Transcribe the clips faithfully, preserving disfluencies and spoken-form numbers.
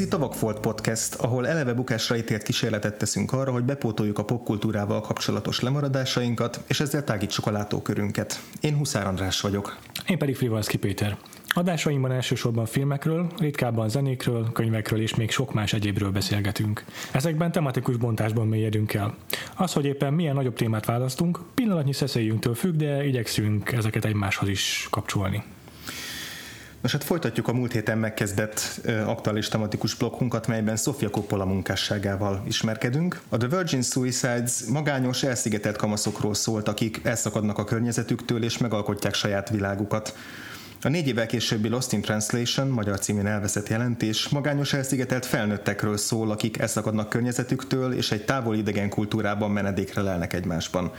Ez itt a Vakfolt Podcast, ahol eleve bukásra ítélt kísérletet teszünk arra, hogy bepótoljuk a popkultúrával kapcsolatos lemaradásainkat, és ezzel tágítsuk a látókörünket. Én Huszár András vagyok. Én pedig Frivaldszky Péter. Adásaimban elsősorban filmekről, ritkábban zenékről, könyvekről és még sok más egyébről beszélgetünk. Ezekben tematikus bontásban mélyedünk el. Az, hogy éppen milyen nagyobb témát választunk, pillanatnyi szeszélyünktől függ, de igyekszünk ezeket egymáshoz is kapcsolni. Nos, hát folytatjuk a múlt héten megkezdett ö, aktuális tematikus blokkunkat, melyben Sofia Coppola munkásságával ismerkedünk. A The Virgin Suicides magányos, elszigetelt kamaszokról szólt, akik elszakadnak a környezetüktől és megalkotják saját világukat. A négy évvel későbbi Lost in Translation, magyar címén elveszett jelentés, magányos, elszigetelt felnőttekről szól, akik elszakadnak környezetüktől és egy távol idegen kultúrában menedékre lelnek egymásban.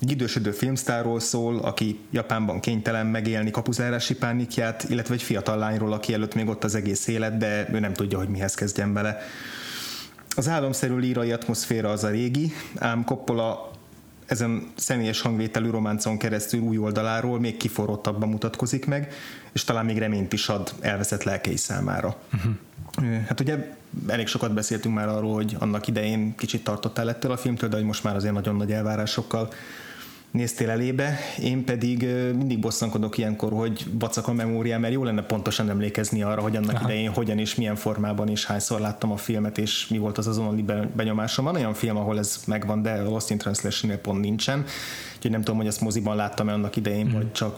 Egy idősödő filmsztárról szól, aki Japánban kénytelen megélni kapuzárási pánikját, illetve egy fiatal lányról, aki előtt még ott az egész élet, de ő nem tudja, hogy mihez kezdjen bele. Az álomszerű lírai atmoszféra az a régi, ám Coppola ezen személyes hangvételű románcon keresztül új oldaláról még kiforrottabban mutatkozik meg, és talán még reményt is ad elveszett lelkei számára. Uh-huh. Hát ugye elég sokat beszéltünk már arról, hogy annak idején kicsit tartottál ettől a filmtől, de hogy most már azért nagyon nagy elvárásokkal néztél elébe, én pedig mindig bosszankodok ilyenkor, hogy vacak a memóriám, mert jó lenne pontosan emlékezni arra, hogy annak Aha. idején hogyan és milyen formában és hányszor láttam a filmet, és mi volt az azonnali benyomásom. Van olyan film, ahol ez megvan, de Lost in Translation-nél pont nincsen, úgyhogy nem tudom, hogy ezt moziban láttam-e annak idején, mm. vagy csak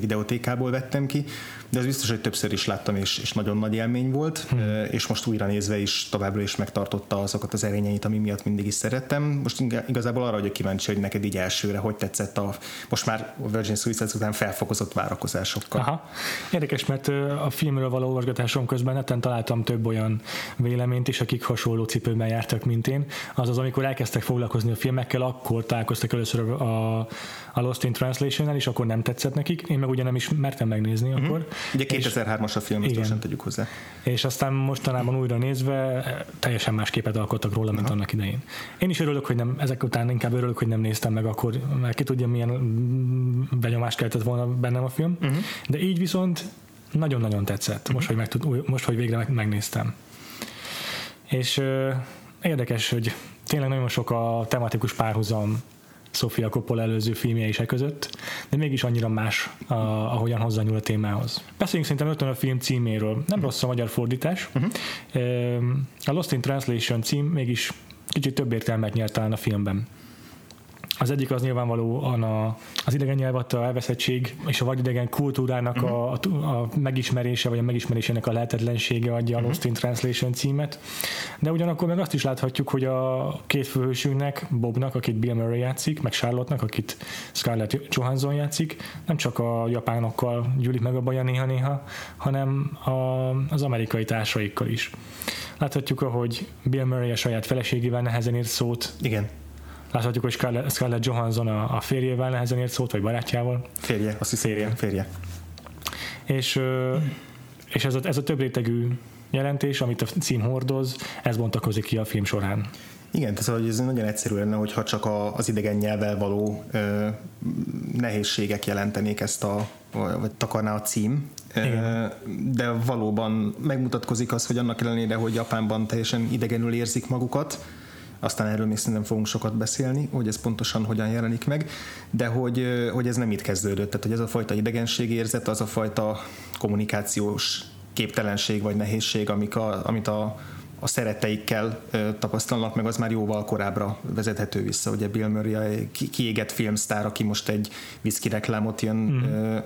videótékából vettem ki, de ez biztos, hogy többször is láttam, és, és nagyon nagy élmény volt, mm. és most újra nézve is továbbra is megtartotta azokat az erényeit, ami miatt mindig is szerettem. Most igazából arra vagyok kíváncsi, hogy neked így elsőre hogy tetszett a, most már a Virgin Suicides után felfokozott várakozásokkal. Aha. Érdekes, mert a filmről való olvasgatásom közben neten találtam több olyan véleményt is, akik hasonló cipőben jártak, mint én. Azaz, amikor elkezdtek foglalkozni a filmekkel, akkor találkoztak először a, a Lost in Translation-nel, és akkor nem tetszett nekik. Én meg ugye nem is mertem megnézni mm-hmm. akkor. Ugye kétezer-hármas a film, ezt gyorsan tegyük hozzá. És aztán mostanában újra nézve teljesen más képet alkottak róla, mint Aha. annak idején. Én is örülök, hogy nem, ezek után inkább örülök, hogy nem néztem meg akkor, mert ki tudja, milyen benyomást keltett volna bennem a film. Uh-huh. De így viszont nagyon-nagyon tetszett, uh-huh. most, hogy meg tud, most, hogy végre megnéztem. És euh, érdekes, hogy tényleg nagyon sok a tematikus párhuzam Sofia Coppola előző filmje is e között, de mégis annyira más, a, ahogyan hozzányúl a témához. Beszéljünk szerintem rögtön a film címéről. Nem rossz a magyar fordítás. Uh-huh. A Lost in Translation cím mégis kicsit több értelmet nyert talán a filmben. Az egyik az nyilvánvalóan a, az idegen nyelv adta elveszettség, és a vadidegen kultúrának uh-huh. a, a megismerése, vagy a megismerésének a lehetetlensége adja uh-huh. a Lost in Translation címet. De ugyanakkor meg azt is láthatjuk, hogy a két főhősünknek, Bobnak, akit Bill Murray játszik, meg Charlotte-nak, akit Scarlett Johansson játszik, nem csak a japánokkal gyűlik meg a baja néha-néha, hanem a, az amerikai társaikkal is. Láthatjuk, ahogy Bill Murray a saját feleségével nehezen írt szót. Igen. Láthatjuk, hogy Scarlett, Scarlett Johansson a, a férjével nehezen ért szót, vagy barátjával. Férje, azt hiszem, férje. férje. És, és ez, a, ez a több rétegű jelentés, amit a cím hordoz, ez bontakozik ki a film során. Igen, tehát ez nagyon egyszerű lenne, hogyha csak az idegen nyelvvel való ö, nehézségek jelentenék ezt a, vagy takarná a cím. Igen. De valóban megmutatkozik az, hogy annak ellenére, hogy Japánban teljesen idegenül érzik magukat, aztán erről még szerintem fogunk sokat beszélni, hogy ez pontosan hogyan jelenik meg, de hogy, hogy ez nem itt kezdődött. Tehát, hogy ez a fajta idegenségérzet, az a fajta kommunikációs képtelenség vagy nehézség, amik a, amit a, a szeretteikkel tapasztalnak, meg az már jóval korábbra vezethető vissza. Ugye Bill Murray kiégett filmsztár, aki most egy viszki reklámot jön mm.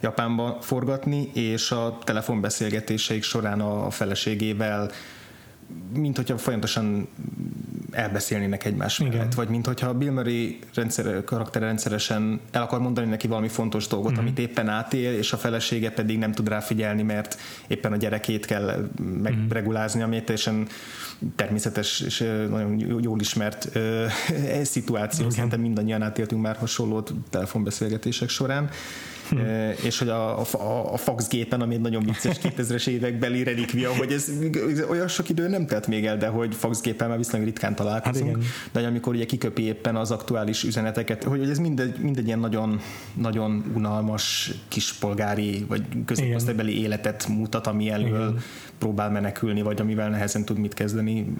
Japánba forgatni, és a telefonbeszélgetéseik során a feleségével mint hogyha folyamatosan elbeszélnének egymás mellett, vagy mint hogyha Bill Murray rendszer, karakter rendszeresen el akar mondani neki valami fontos dolgot, mm-hmm. amit éppen átél, és a felesége pedig nem tud rá figyelni, mert éppen a gyerekét kell megregulázni, ami egy teljesen természetes és nagyon jól ismert ö, szituáció. Szerintem mindannyian átéltünk már hasonlót telefonbeszélgetések során. e, és hogy a, a, a faxgépen, ami egy nagyon vicces kétezres évekbeli relikvia, hogy ez olyan sok idő nem telt még el, de hogy faxgépen már viszonylag ritkán találkozunk, hát de amikor ugye kiköpi éppen az aktuális üzeneteket, hogy ez mindegy, mindegy ilyen nagyon, nagyon unalmas kispolgári vagy középosztálybeli életet mutat, ami elől igen. próbál menekülni, vagy amivel nehezen tud mit kezdeni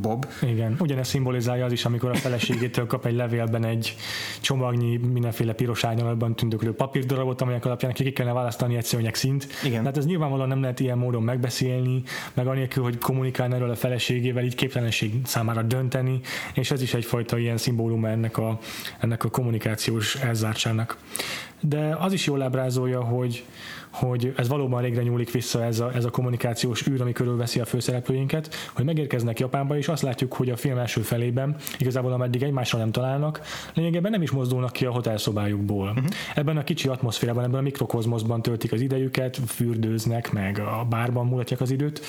Bob. Igen, ugyanezt szimbolizálja az is, amikor a feleségétől kap egy levélben egy csomagnyi mindenféle piros árnyalatban tündöklő papírdarabot, amelyek alapján ki kellene választani egy szőnyeg szint. Igen. Tehát ez nyilvánvalóan nem lehet ilyen módon megbeszélni, meg anélkül, hogy kommunikálni erről a feleségével, így képtelenség számára dönteni, és ez is egyfajta ilyen szimbólum ennek a, ennek a kommunikációs elzártságnak. De az is jól ábrázolja, hogy, hogy ez valóban régre nyúlik vissza ez a, ez a kommunikációs űr, ami körülveszi a főszereplőinket, hogy megérkeznek Japánba, és azt látjuk, hogy a film első felében igazából ameddig egymásra nem találnak, lényegében nem is mozdulnak ki a hotelszobájukból. Uh-huh. Ebben a kicsi atmoszférában, ebben a mikrokozmoszban töltik az idejüket, fürdőznek meg, a bárban mulatják az időt,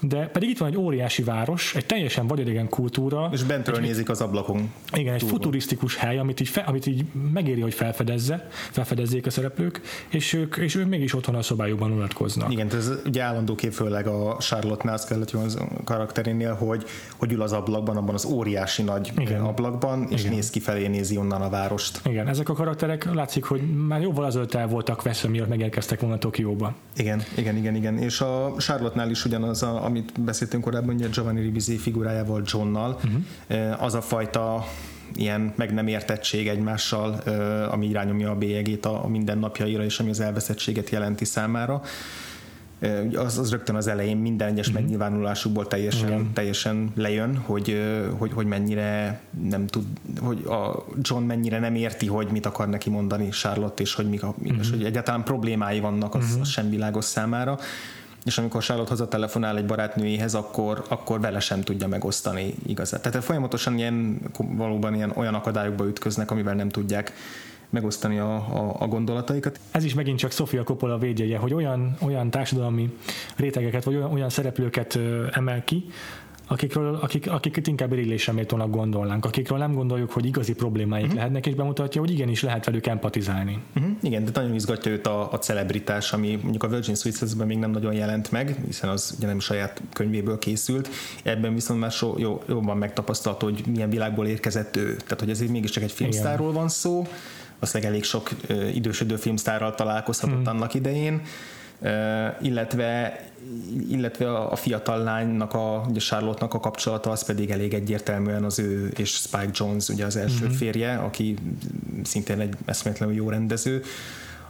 de pedig itt van egy óriási város, egy teljesen vadidegen kultúra. És bentről egy, nézik az ablakon. Igen, egy túlban. Futurisztikus hely, amit így, fe, amit így megéri, hogy felfedezze, felfedezzék a szereplők, és ők, és ők mégis otthon a szobájukban unatkoznak. Igen, ez ugye állandó kép főleg a Charlotte-nál, Scarlett Johansson karakterénél, hogy, hogy ül az ablakban, abban az óriási nagy igen. ablakban, és igen. néz kifelé, nézi onnan a várost. Igen, ezek a karakterek látszik, hogy már jóval azelőtt el voltak veszve, miatt megérkeztek volna Tokióba. Igen, igen, igen, igen. És a Charlotte-nál is ugyanaz, a, amit beszéltünk korábban, ugye Giovanni Ribisi figurájával, Johnnal, uh-huh. az a fajta ilyen meg nem értettség egymással, ami irányomja a bélyegét a mindennapjaira, és ami az elveszettséget jelenti számára. Az, az rögtön az elején minden egyes uh-huh. megnyilvánulásukból teljesen, teljesen lejön, hogy, hogy, hogy mennyire nem tud, hogy a John mennyire nem érti, hogy mit akar neki mondani Charlotte, és hogy, mik a, uh-huh. és hogy egyáltalán problémái vannak, az, uh-huh. az sem világos számára. És amikor Charlotte hazatelefonál egy barátnőjéhez, akkor, akkor vele sem tudja megosztani igazán. Tehát folyamatosan ilyen, valóban ilyen olyan akadályokba ütköznek, amivel nem tudják megosztani a, a, a gondolataikat. Ez is megint csak Sofia Coppola védjegye, hogy olyan, olyan társadalmi rétegeket, vagy olyan, olyan szereplőket emel ki, akikről, akik, akiket inkább irigylésreméltónak gondolnánk, akikről nem gondoljuk, hogy igazi problémáik uh-huh. lehetnek, és bemutatja, hogy igenis lehet velük empatizálni. Uh-huh. Igen, de nagyon izgatja őt a, a celebritás, ami mondjuk a Virgin Suicides-ben még nem nagyon jelent meg, hiszen az ugye nem saját könyvéből készült, ebben viszont már so, jó, jobban megtapasztalható, hogy milyen világból érkezett ő. Tehát, hogy ezért mégiscsak egy filmsztárról van szó, aztán elég sok ö, idősödő filmsztárral találkozhatott uh-huh. annak idején, ö, illetve illetve a fiatal lánynak, a, ugye Charlotte-nak a kapcsolata, az pedig elég egyértelműen az ő és Spike Jonze, ugye az első uh-huh. férje, aki szintén egy eszméletlenül jó rendező,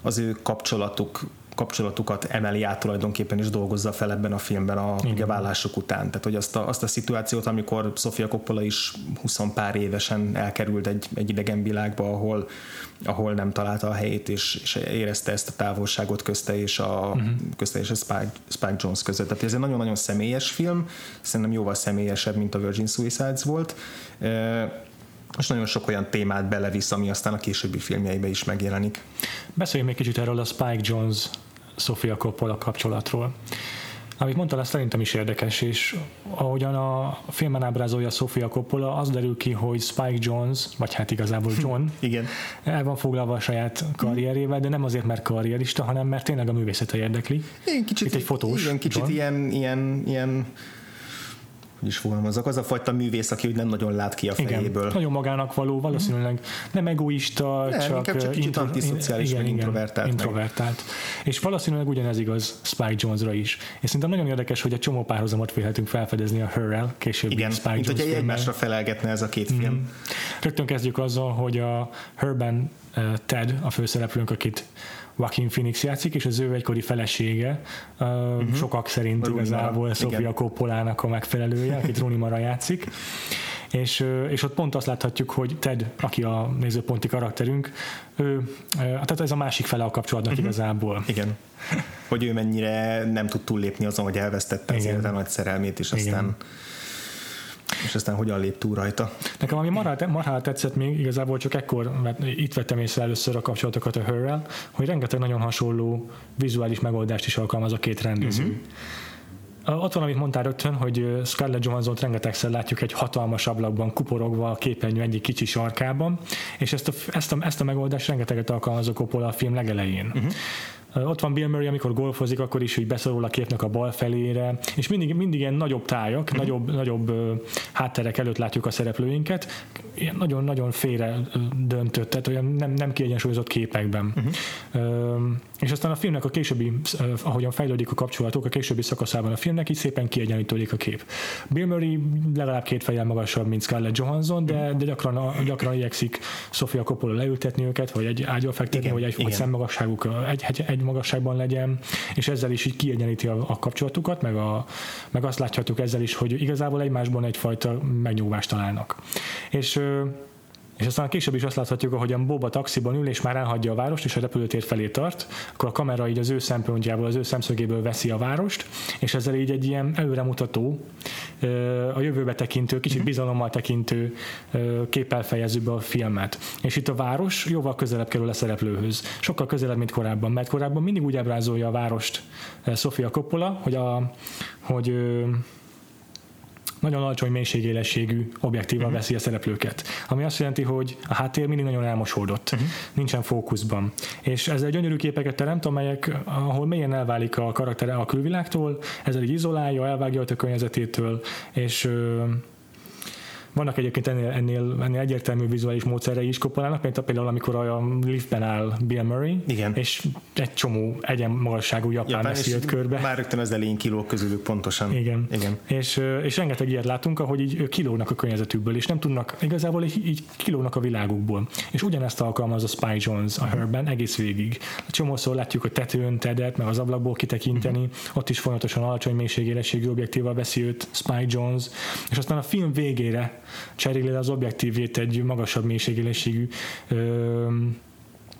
az ő kapcsolatuk, kapcsolatukat emeli át tulajdonképpen, és dolgozza fel ebben a filmben a, ugye a vállások után. Tehát, hogy azt a, azt a szituációt, amikor Sofia Coppola is huszonpár évesen elkerült egy, egy idegen világba, ahol, ahol nem találta a helyét, és, és érezte ezt a távolságot közte és a, uh-huh. közte és a Spike, Spike Jonze között. Tehát ez egy nagyon-nagyon személyes film, szerintem jóval személyesebb, mint a Virgin Suicides volt, és nagyon sok olyan témát belevisz, ami aztán a későbbi filmjeibe is megjelenik. Beszéljünk még kicsit erről a Spike Jonze Sofia Coppola kapcsolatról. Amit mondtál, az szerintem is érdekes, és ahogyan a filmen ábrázolja Sofia Coppola, az derül ki, hogy Spike Jonze, vagy hát igazából John, igen. el van foglalva a saját karrierével, de nem azért, mert karrierista, hanem mert tényleg a művészete érdekli. Igen, kicsit, itt egy fotós. Igen, kicsit ilyen, ilyen, ilyen hogy is fogalmazok, az a fajta művész, aki úgy nem nagyon lát ki a fejéből. Igen, nagyon magának való, valószínűleg nem egoista, ne, csak, csak kicsit antiszociális, meg introvertált. introvertált. És valószínűleg ugyanez igaz Spike Jonze-ra is. És szerintem nagyon érdekes, hogy egy csomó párhuzamot félhetünk felfedezni a Her-rel, később Spike Jonze filmmel. Igen, mint hogyha egymásra felelgetne ez a két film. Mm. Rögtön kezdjük azzal, hogy a Her-ben Ted, a főszereplőnk, akit Joaquin Phoenix játszik, és az ő egykori felesége, uh-huh. sokak szerint Rúnima. Igazából Sofia Coppolának a megfelelője, akit Rooney-mara játszik. És, és ott pont azt láthatjuk, hogy Ted, aki a nézőponti karakterünk, ő, tehát ez a másik fele a kapcsolatnak uh-huh. igazából. Igen. Hogy ő mennyire nem tud túllépni azon, hogy elvesztette az élete nagy szerelmét, és aztán... Igen. és aztán hogyan lép túl rajta. Nekem ami marhára tetszett még, igazából csak ekkor, mert itt vettem észre először a kapcsolatokat a Her-rel, hogy rengeteg nagyon hasonló vizuális megoldást is alkalmaz a két rendező. Uh-huh. Ott van, amit mondtál rögtön, hogy Scarlett Johansson-t rengetegszer látjuk egy hatalmas ablakban kuporogva a képernyő egyik kicsi sarkában, és ezt a, ezt a, ezt a megoldást rengeteget alkalmazza Coppola a film legelején. Uh-huh. Ott van Bill Murray, amikor golfozik, akkor is úgy beszorul a képnek a bal felére, és mindig, mindig ilyen nagyobb tájak, uh-huh. nagyobb, nagyobb hátterek előtt látjuk a szereplőinket, ilyen nagyon-nagyon félre döntött, tehát olyan nem, nem kiegyensúlyozott képekben. Uh-huh. És aztán a filmnek a későbbi, ahogyan fejlődik a kapcsolatok, a későbbi szakaszában a filmnek így szépen kiegyenlítődik a kép. Bill Murray legalább két fejjel magasabb, mint Scarlett Johansson, de, de gyakran, gyakran igyekszik Sofia Coppola leültetni őket, vagy egy ágyal fektetni, vagy egy, hogy szemmagasságuk egy, egy, egy magasságban legyen, és ezzel is így kiegyenlíti a, a kapcsolatukat, meg, a, meg azt láthatjuk ezzel is, hogy igazából egymásban egyfajta megnyugvást találnak. És És aztán később is azt láthatjuk, ahogyan Bob a taxiban ül, és már elhagyja a várost, és a repülőtér felé tart, akkor a kamera így az ő szempontjából, az ő szemszögéből veszi a várost, és ezzel így egy ilyen előremutató, a jövőbe tekintő, kicsit bizalommal tekintő képpel fejező be a filmet. És itt a város jóval közelebb kerül a szereplőhöz. Sokkal közelebb, mint korábban, mert korábban mindig úgy ábrázolja a várost Sofia Coppola, hogy a... Hogy, nagyon alacsony mélységélességű objektívan uh-huh. veszi a szereplőket. Ami azt jelenti, hogy a háttér mindig nagyon elmosódott. Uh-huh. Nincsen fókuszban. És ezzel gyönyörű képeket teremt, amelyek, ahol mélyen elválik a karaktere a külvilágtól, ezzel így izolálja, elvágja a környezetétől, és ö, vannak egyébként ennél, ennél, ennél egyértelmű vizuális módszerei is Coppolának, mint például amikor a liftben áll Bill Murray, igen. és egy csomó egyenmagasságú japán veszi őt körbe. Már rögtön az elején kilók közülük pontosan. Igen. Igen. És, és rengeteg ilyet látunk, ahogy így kilónak a környezetükből, és nem tudnak, igazából így, így kilónak a világukból. És ugyanezt alkalmaz a Spike Jonze a Herben egész végig. Csomószor látjuk a tetőn Tedet, meg az ablakból kitekinteni, uh-huh. ott is folyamatosan alacsony mélységélességű objektívval veszi őt Spike Jonze, és aztán a film végére cseréli le az objektívét egy magasabb mélységélességű,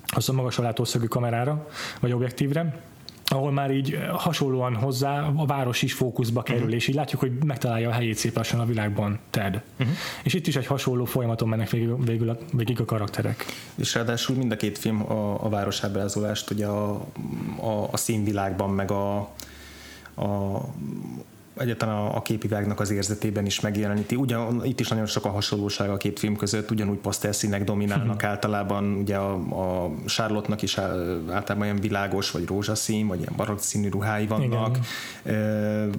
az a magas alátószögű kamerára, vagy objektívre, ahol már így hasonlóan hozzá a város is fókuszba kerül, uh-huh. és így látjuk, hogy megtalálja a helyét szép lassan a világban Ted. Uh-huh. És itt is egy hasonló folyamaton mennek végül, végül a, végig a karakterek. És ráadásul mind a két film a, a városábrázolást ugye a, a, a színvilágban, meg a, a egyáltalán a, a képivágnak az érzetében is megjeleníti. Ugyan, itt is nagyon sok a hasonlóság a két film között, ugyanúgy pasztelszínek dominálnak általában, ugye a, a Charlotte-nak is általában ilyen világos, vagy rózsaszín, vagy ilyen barokk színű ruhái vannak. Igen.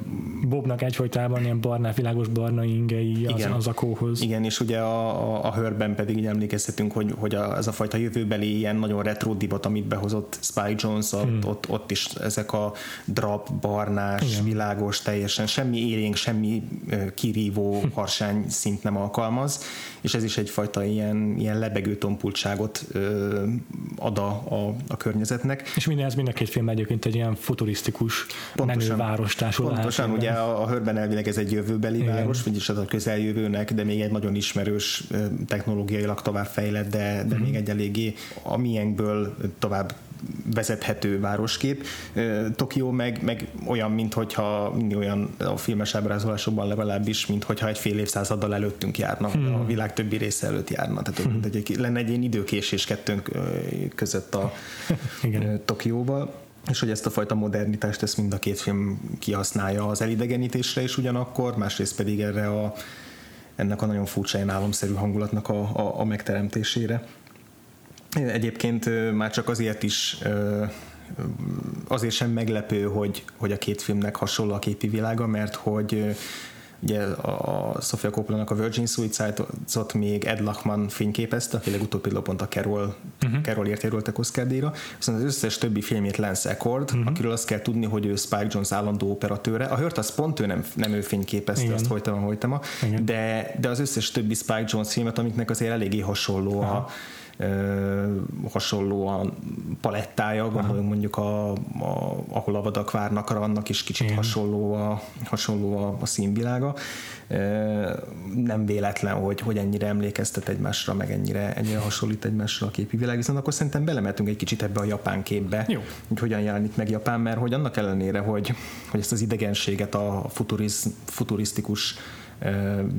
Bobnak egyfolytában ilyen barná, világos barna ingei az, az akóhoz. Igen, és ugye a, a, a Herben pedig emlékeztetünk, hogy, hogy a, ez a fajta jövőbeli ilyen nagyon retro divat, amit behozott Spike Jonze, hmm. ott, ott, ott is ezek a drap, barnás, igen. világos, teljesen semmi élénk, semmi kirívó harsány szint nem alkalmaz, és ez is egyfajta ilyen, ilyen lebegő tompultságot ad a, a, a környezetnek. És mindez mind a két film egyébként egy ilyen futurisztikus menő város társulás. Pontosan, ugye a, a Herben elvileg ez egy jövőbeli igen. város, vagyis az a közeljövőnek, de még egy nagyon ismerős technológiailag továbbfejlett, de, de mm. még egy eléggé a miénkből tovább vezethető városkép. Tokió meg, meg olyan, minthogyha mindig olyan a filmes ábrázolásokban legalábbis, minthogyha egy fél évszázaddal előttünk járna, hmm. a világ többi része előtt járna. Tehát hmm. egy, lenne egy ilyen időkésés kettőnk között a Tokióval. És hogy ezt a fajta modernitást ezt mind a két film kihasználja az elidegenítésre is ugyanakkor, másrészt pedig erre a, ennek a nagyon furcsa ilyen álomszerű hangulatnak a, a, a megteremtésére. Egyébként már csak azért is azért sem meglepő, hogy, hogy a két filmnek hasonló a képi világa, mert hogy ugye a Sofia Coppola-nak a Virgin Suicides-ot még Ed Lachman fényképezte, aki legutóbb pont a Carol, uh-huh. Carolért jelöltek Oscar-díjra, viszont az összes többi filmjét Lance Acord, uh-huh. akiről azt kell tudni, hogy ő Spike Jonze állandó operatőre. A Hört az pont ő nem, nem ő fényképezte, igen. azt hojtama, hojtama, de, de az összes többi Spike Jonze filmet, amiknek azért eléggé hasonló aha. a Ö, hasonlóan palettája, gondolom mondjuk a, a, ahol a vadak várnak rá, annak is kicsit hasonló a, hasonló a, a színvilága. Ö, nem véletlen, hogy, hogy ennyire emlékeztet egymásra, meg ennyire, ennyire hasonlít egymásra a képi világ, viszont akkor szerintem belemetünk egy kicsit ebbe a japán képbe, jó. hogy hogyan jelenik meg Japán, mert hogy annak ellenére, hogy, hogy ezt az idegenséget a futuriz, futurisztikus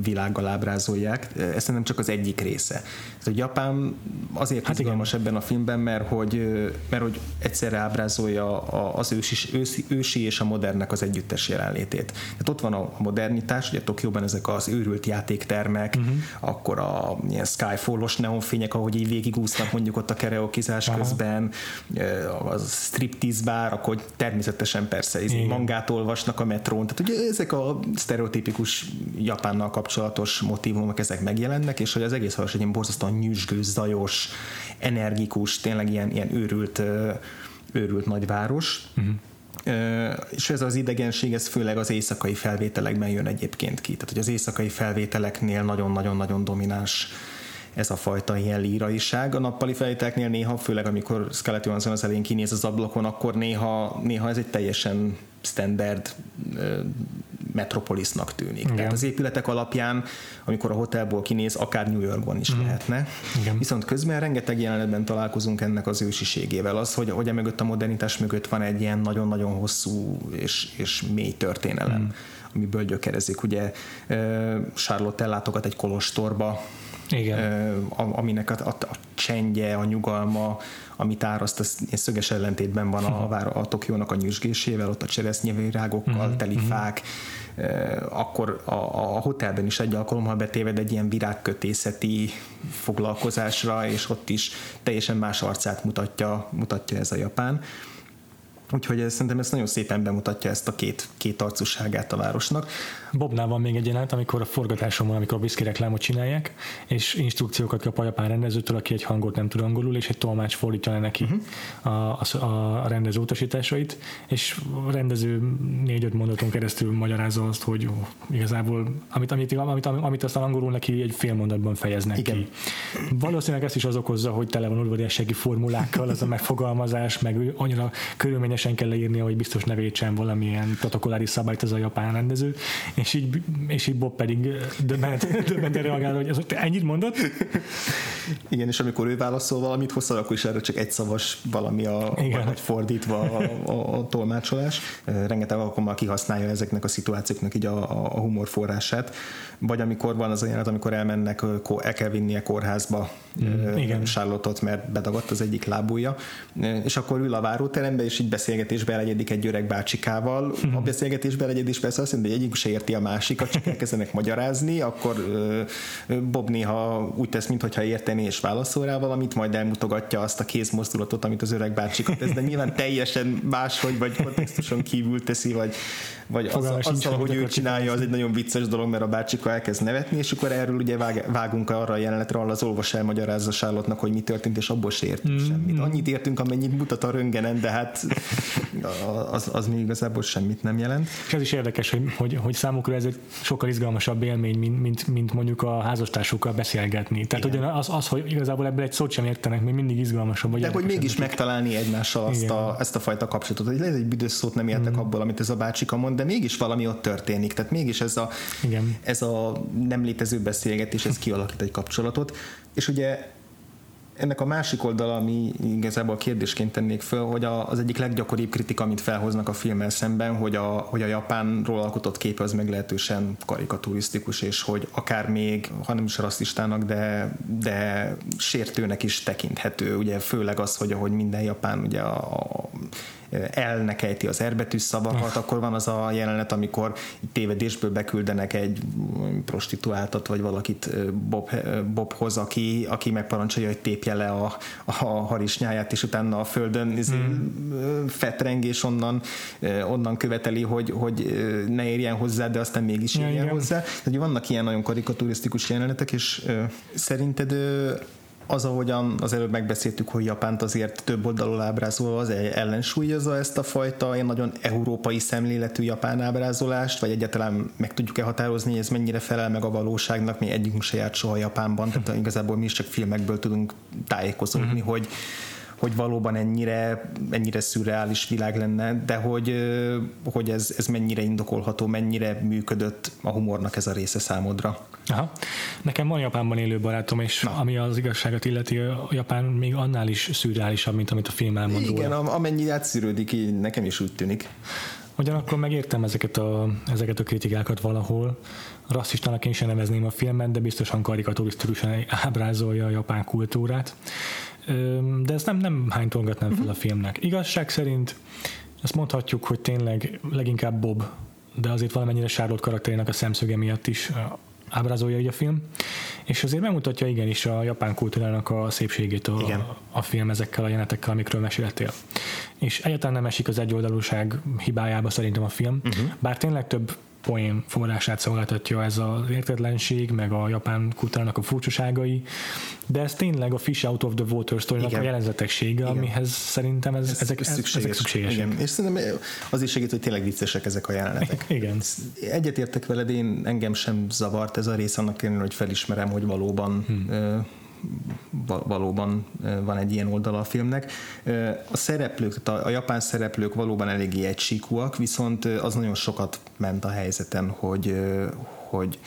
világgal ábrázolják. Ez szerintem csak az egyik része. Tehát a Japán azért hát izgalmas ebben a filmben, mert hogy, mert hogy egyszerre ábrázolja az ősi, ősi, ősi és a modernnek az együttes jelenlétét. Tehát ott van a modernitás, ugye Tokióban ezek az őrült játéktermek, uh-huh. akkor a ilyen skyfallos neonfények, ahogy így végigúsznak mondjuk ott a kereokizás uh-huh. közben, a striptease bár, akkor természetesen persze így mangát olvasnak a metrón. Tehát ugye ezek a sztereotipikus Japánnal kapcsolatos motívumok, ezek megjelennek, és hogy az egész valós egy ilyen borzasztóan nyüzsgő, zajos, energikus, tényleg ilyen, ilyen őrült, őrült nagyváros. Uh-huh. Uh, és ez az idegenség, ez főleg az éjszakai felvételekben jön egyébként ki. Tehát, hogy az éjszakai felvételeknél nagyon-nagyon-nagyon domináns ez a fajta ilyen líraiság. A nappali felvételeknél néha, főleg amikor Scarlett Johansson az elén kinéz az ablakon, akkor néha, néha ez egy teljesen standard uh, metropolisznak tűnik. Igen. Tehát az épületek alapján, amikor a hotelból kinéz, akár New Yorkban is mm. lehetne. Igen. Viszont közben rengeteg jelenetben találkozunk ennek az ősiségével. Az, hogy, hogy a mögött, a modernitás mögött van egy ilyen nagyon-nagyon hosszú és, és mély történelem, mm. amiből gyökerezik. Ugye Charlotte ellátogat egy kolostorba, igen. aminek a, a, a csendje, a nyugalma, amit áraszt, az szöges ellentétben van a, a Tokiónak a nyüzsgésével, ott a cseresznyevirágokkal, uh-huh, teli fák. Uh-huh. Akkor a, a hotelben is egy alkalommal betéved egy ilyen virágkötészeti foglalkozásra, és ott is teljesen más arcát mutatja, mutatja ez a Japán. Úgyhogy ez, szerintem ez nagyon szépen bemutatja ezt a két, két arcúságát a városnak. Bobnál van még egy jelenet, amikor a forgatásomon, amikor a whisky reklámot csinálják, és instrukciókat kap a japán rendezőtől, aki egy hangot nem tud angolul, és egy tolmács fordítja le neki uh-huh. a, a, a rendező utasításait, és a rendező négy-öt mondaton keresztül magyarázza azt, hogy ó, igazából, amit, amit, amit, amit aztán angolul neki egy fél mondatban fejeznek igen. ki. Valószínűleg ezt is az okozza, hogy tele van udvariassági formulákkal, az a megfogalmazás, meg annyira körülményes kell leírnia, hogy biztos ne vétsen valamilyen protokollári szabályt az a japán rendező, és így, és így Bob pedig döbbenten reagál, hogy az, ennyit mondott? Igen, és amikor ő válaszol valamit hosszal, akkor is erre csak egyszavas valami a, vagy fordítva a, a, a tolmácsolás. Rengeteg alkalommal kihasználja ezeknek a szituációknak így a, a humor forrását. Vagy amikor van az olyan, amikor elmennek, el kell vinnie kórházba mm, Charlotte-ot, mert bedagadt az egyik lábúja, és akkor ül a váróterembe, és így beszél beszélgetésbe elegyedik egy öreg bácsikával, hmm. a beszélgetésbe elegyedés persze azt jelenti, hogy egyik se érti a másikat, csak elkezdenek magyarázni, akkor Bob néha úgy tesz, mintha értené és válaszol rá valamit, majd elmutogatja azt a kézmozdulatot, amit az öreg bácsikat tesz, de nyilván teljesen máshogy, vagy kontextuson kívül teszi, vagy, vagy azzal, azzal hogy ő csinálja, az egy nagyon vicces dolog, mert a bácsika elkezd nevetni, és akkor erről ugye vágunk arra a jelenetre, ahol az olvas elmagyarázza Charlotte-nak, hogy mi történt, és abból se értünk semmit. Annyit értünk, amennyit mutat a röntgenen, de hát Az, az még igazából semmit nem jelent. És ez is érdekes, hogy, hogy, hogy számukra ez egy sokkal izgalmasabb élmény, mint, mint, mint mondjuk a házastársukkal beszélgetni. Tehát igen. ugyanaz, az, hogy igazából ebből egy szót sem értenek, még mindig izgalmasabb. De hogy mégis megtalálni egymással azt a, ezt a fajta kapcsolatot, hogy lehet, egy büdös szót nem értek mm. abból, amit ez a bácsika mond, de mégis valami ott történik. Tehát mégis ez a, ez a nem létező beszélgetés, ez kialakít egy kapcsolatot. És ugye ennek a másik oldala, ami igazából kérdésként tennék föl, hogy az egyik leggyakoribb kritika, amit felhoznak a filmmel szemben, hogy a, hogy a Japánról alkotott kép az meglehetősen karikaturisztikus, és hogy akár még, ha nem is rasszistának, de, de sértőnek is tekinthető. Ugye főleg az, hogy ahogy minden japán ugye a, a elnek ejti az erbetűs szavakat, akkor van az a jelenet, amikor tévedésből beküldenek egy prostituáltat, vagy valakit Bob, Bobhoz, aki, aki megparancsolja, hogy tépje le a, a harisnyáját, és utána a földön hmm. fetreng, és onnan, onnan követeli, hogy, hogy ne érjen hozzá, de aztán mégis érjen igen. hozzá. Tehát vannak ilyen nagyon karikaturisztikus jelenetek, és szerinted az, ahogyan az előbb megbeszéltük, hogy Japánt azért több oldalról ábrázolva, az ellensúlyozza ezt a fajta ilyen nagyon európai szemléletű japán ábrázolást, vagy egyáltalán meg tudjuk-e határozni, hogy ez mennyire felel meg a valóságnak, mi egyikünk se járt soha Japánban, tehát igazából mi is csak filmekből tudunk tájékozódni, uh-huh. hogy, hogy valóban ennyire, ennyire szürreális világ lenne, de hogy, hogy ez, ez mennyire indokolható, mennyire működött a humornak ez a része számodra. Aha. Nekem van Japánban élő barátom, és na. ami az igazságot illeti, a Japán még annál is szürreálisabb, mint amit a film elmond. Igen, amennyi átszűrődik, nekem is úgy tűnik. Ugyanakkor megértem ezeket a, ezeket a kritikákat valahol. Rasszistának én sem nevezném a filmet, de biztosan karikaturisztikusan ábrázolja a japán kultúrát. De ezt nem, nem hánytolgatnám fel a filmnek. Igazság szerint ezt mondhatjuk, hogy tényleg leginkább Bob, de azért valamennyire Charlotte karakterének a szemszöge miatt is ábrázolja így a film, és azért megmutatja igenis a japán kultúrának a szépségét a, a film ezekkel a jelenetekkel, amikről meséltél. És egyáltalán nem esik az egyoldalúság hibájába szerintem a film, uh-huh. bár tényleg több poén forrását szolgáltatja ez az értetlenség, meg a japán kultúrának a furcsaságai, de ez tényleg a Fish Out of the Water storynak a jelenzeteksége, amihez szerintem ez, ez ezek, szükséges. ezek szükségesek. Igen. És szerintem az is segít, hogy tényleg viccesek ezek a jelenetek. Igen. Egyetértek veled, én engem sem zavart ez a rész, annak ellenére, hogy felismerem, hogy valóban hmm. valóban van egy ilyen oldala a filmnek. A szereplők, tehát a japán szereplők valóban eléggé egysíkúak, viszont az nagyon sokat ment a helyzeten, hogy, hogy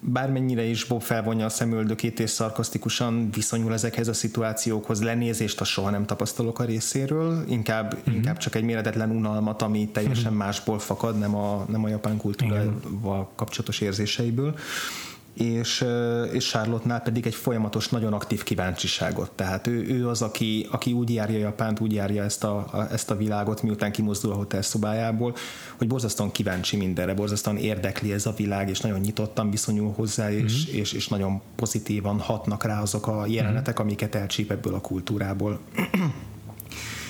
bármennyire is Bob felvonja a szemöldökét és szarkasztikusan viszonyul ezekhez a szituációkhoz, lenézést azt soha nem tapasztalok a részéről, inkább, mm-hmm. inkább csak egy méretetlen unalmat, ami teljesen mm-hmm. másból fakad, nem a, nem a japán kultúrával kapcsolatos érzéseiből. És, és Charlotte-nál pedig egy folyamatos, nagyon aktív kíváncsiságot. Tehát ő, ő az, aki, aki úgy járja Japánt, úgy járja ezt a, a, ezt a világot, miután kimozdul a hotel szobájából, hogy borzasztóan kíváncsi mindenre, borzasztóan érdekli ez a világ, és nagyon nyitottan viszonyul hozzá, mm-hmm. és, és, és nagyon pozitívan hatnak rá azok a jelenetek, mm-hmm. amiket elcsíp ebből a kultúrából.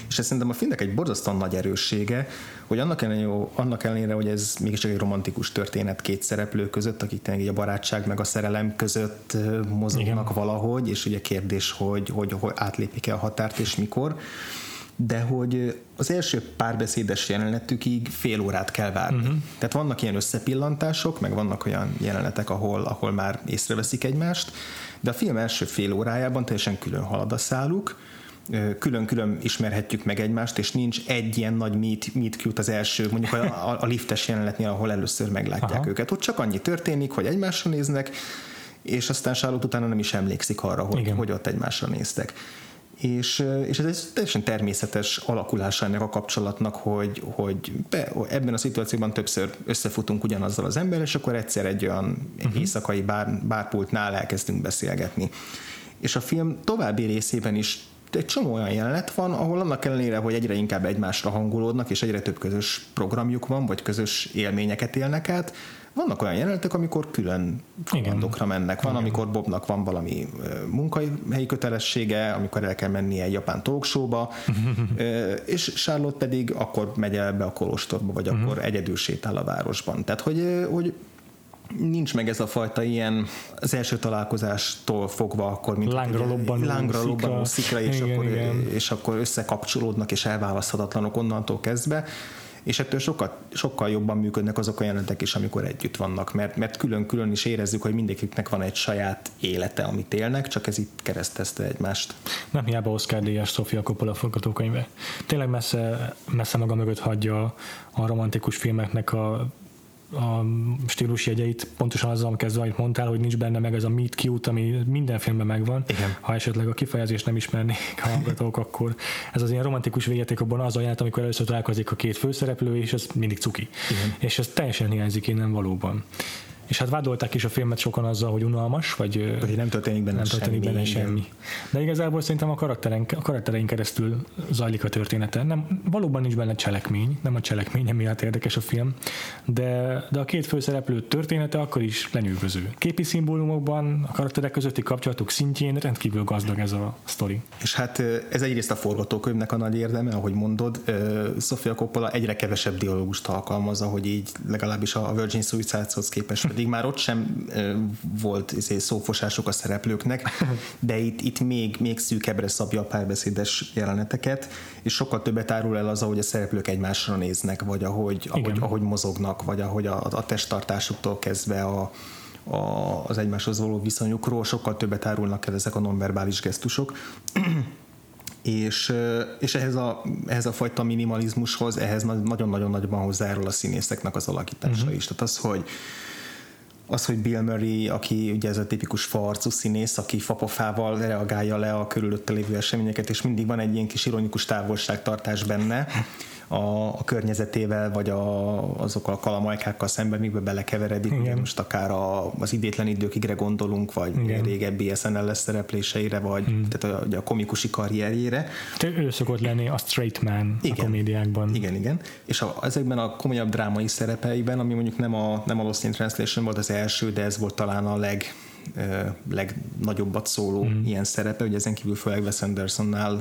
És ez szerintem a filmnek egy borzasztóan nagy erőssége, hogy annak ellenére, annak ellenére, hogy ez mégiscsak egy romantikus történet két szereplő között, akik tényleg a barátság meg a szerelem között mozognak Igen. valahogy, és ugye kérdés, hogy, hogy, hogy átlépik-e a határt és mikor, de hogy az első párbeszédes jelenetükig fél órát kell várni. Uh-huh. Tehát vannak ilyen összepillantások, meg vannak olyan jelenetek, ahol, ahol már észreveszik egymást, de a film első fél órájában teljesen külön halad a száluk, külön-külön ismerhetjük meg egymást, és nincs egy ilyen nagy meet, meet cute az első, mondjuk a, a, a liftes jelenetnél, ahol először meglátják Aha. őket. Ott csak annyi történik, hogy egymásra néznek, és aztán Charlotte utána nem is emlékszik arra, hogy, hogy ott egymásra néztek. És, és ez egy teljesen természetes alakulása ennek a kapcsolatnak, hogy, hogy be, ebben a szituációban többször összefutunk ugyanazzal az emberrel, és akkor egyszer egy olyan uh-huh. éjszakai bár, bárpultnál elkezdünk beszélgetni. És a film további részében is egy csomó olyan jelenet van, ahol annak ellenére, hogy egyre inkább egymásra hangolódnak, és egyre több közös programjuk van, vagy közös élményeket élnek át, vannak olyan jelenetek, amikor külön kalandokra mennek. Van, Igen. amikor Bobnak van valami munkahelyi kötelessége, amikor el kell mennie egy japán talk show-ba, és Charlotte pedig akkor megy el be a kolostorba, vagy uh-huh. akkor egyedül sétál a városban. Tehát, hogy, hogy nincs meg ez a fajta ilyen az első találkozástól fogva akkor mint lángra lobbanó szikra, és, és akkor összekapcsolódnak és elválaszthatatlanok onnantól kezdve, és ettől sokkal, sokkal jobban működnek azok a jelenetek is, amikor együtt vannak, mert, mert külön-külön is érezzük, hogy mindegyiknek van egy saját élete, amit élnek, csak ez itt keresztezte egymást. Nem hiába Oscar-díjas Sofia Coppola forgatókönyve. Tényleg messze, messze maga mögött hagyja a romantikus filmeknek a a stílusjegyeit, pontosan azzal kezdve, amit mondtál, hogy nincs benne meg ez a meet cute, ami minden filmben megvan. Igen. Ha esetleg a kifejezést nem ismernék a hallgatók, akkor ez az ilyen romantikus végjátékokban az a jelenet, amikor először találkozik a két főszereplő, és ez mindig cuki. Igen. És ez teljesen hiányzik innen valóban. És hát vádolták is a filmet sokan azzal, hogy unalmas, vagy hogy nem történik benne, nem történik semmi, benne semmi. De igazából szerintem a karakteren, a karaktereink keresztül zajlik a története. Nem, valóban nincs benne cselekmény, nem a cselekmény, emiatt érdekes a film, de, de a két főszereplő története akkor is lenyűgöző. Képi szimbólumokban, a karakterek közötti kapcsolatok szintjén rendkívül gazdag ez a sztori. És hát ez egyrészt a forgatókönyvnek a nagy érdeme, ahogy mondod, Sofia Coppola egyre kevesebb dialógust alkalmaz, ahogy így legalábbis a Virgin Suicides-hoz képest pedig már ott sem volt szófosások a szereplőknek, de itt, itt még, még szűkebbre szabja a párbeszédes jeleneteket, és sokkal többet árul el az, ahogy a szereplők egymásra néznek, vagy ahogy, ahogy, ahogy mozognak, vagy ahogy a, a testtartásuktól kezdve a, a, az egymáshoz való viszonyukról sokkal többet árulnak el ezek a nonverbális gesztusok. És, és ehhez, a, ehhez a fajta minimalizmushoz, ehhez nagyon-nagyon nagyban hozzájárul a színészeknek az alakítása uh-huh. is. Tehát az, hogy az, hogy Bill Murray, aki ugye ez a tipikus faarcú színész, aki fapofával reagálja le a körülötte lévő eseményeket, és mindig van egy ilyen kis ironikus távolságtartás benne, a, a környezetével, vagy a, azokkal a kalamajkákkal szemben, mikbe belekeveredik. Igen. Most akár a, az Idétlen időkigre gondolunk, vagy igen, régebbi es en el-es szerepléseire, vagy hmm. tehát a, a komikusi karrierjére. Te ő szokott lenni a straight man, igen, a komédiákban. Igen, igen. És a, ezekben a komolyabb drámai szerepeiben, ami mondjuk nem a, nem a Lost in Translation volt az első, de ez volt talán a leg legnagyobbat szóló mm. ilyen szerepe, ugye ezen kívül főleg Wes Andersonnál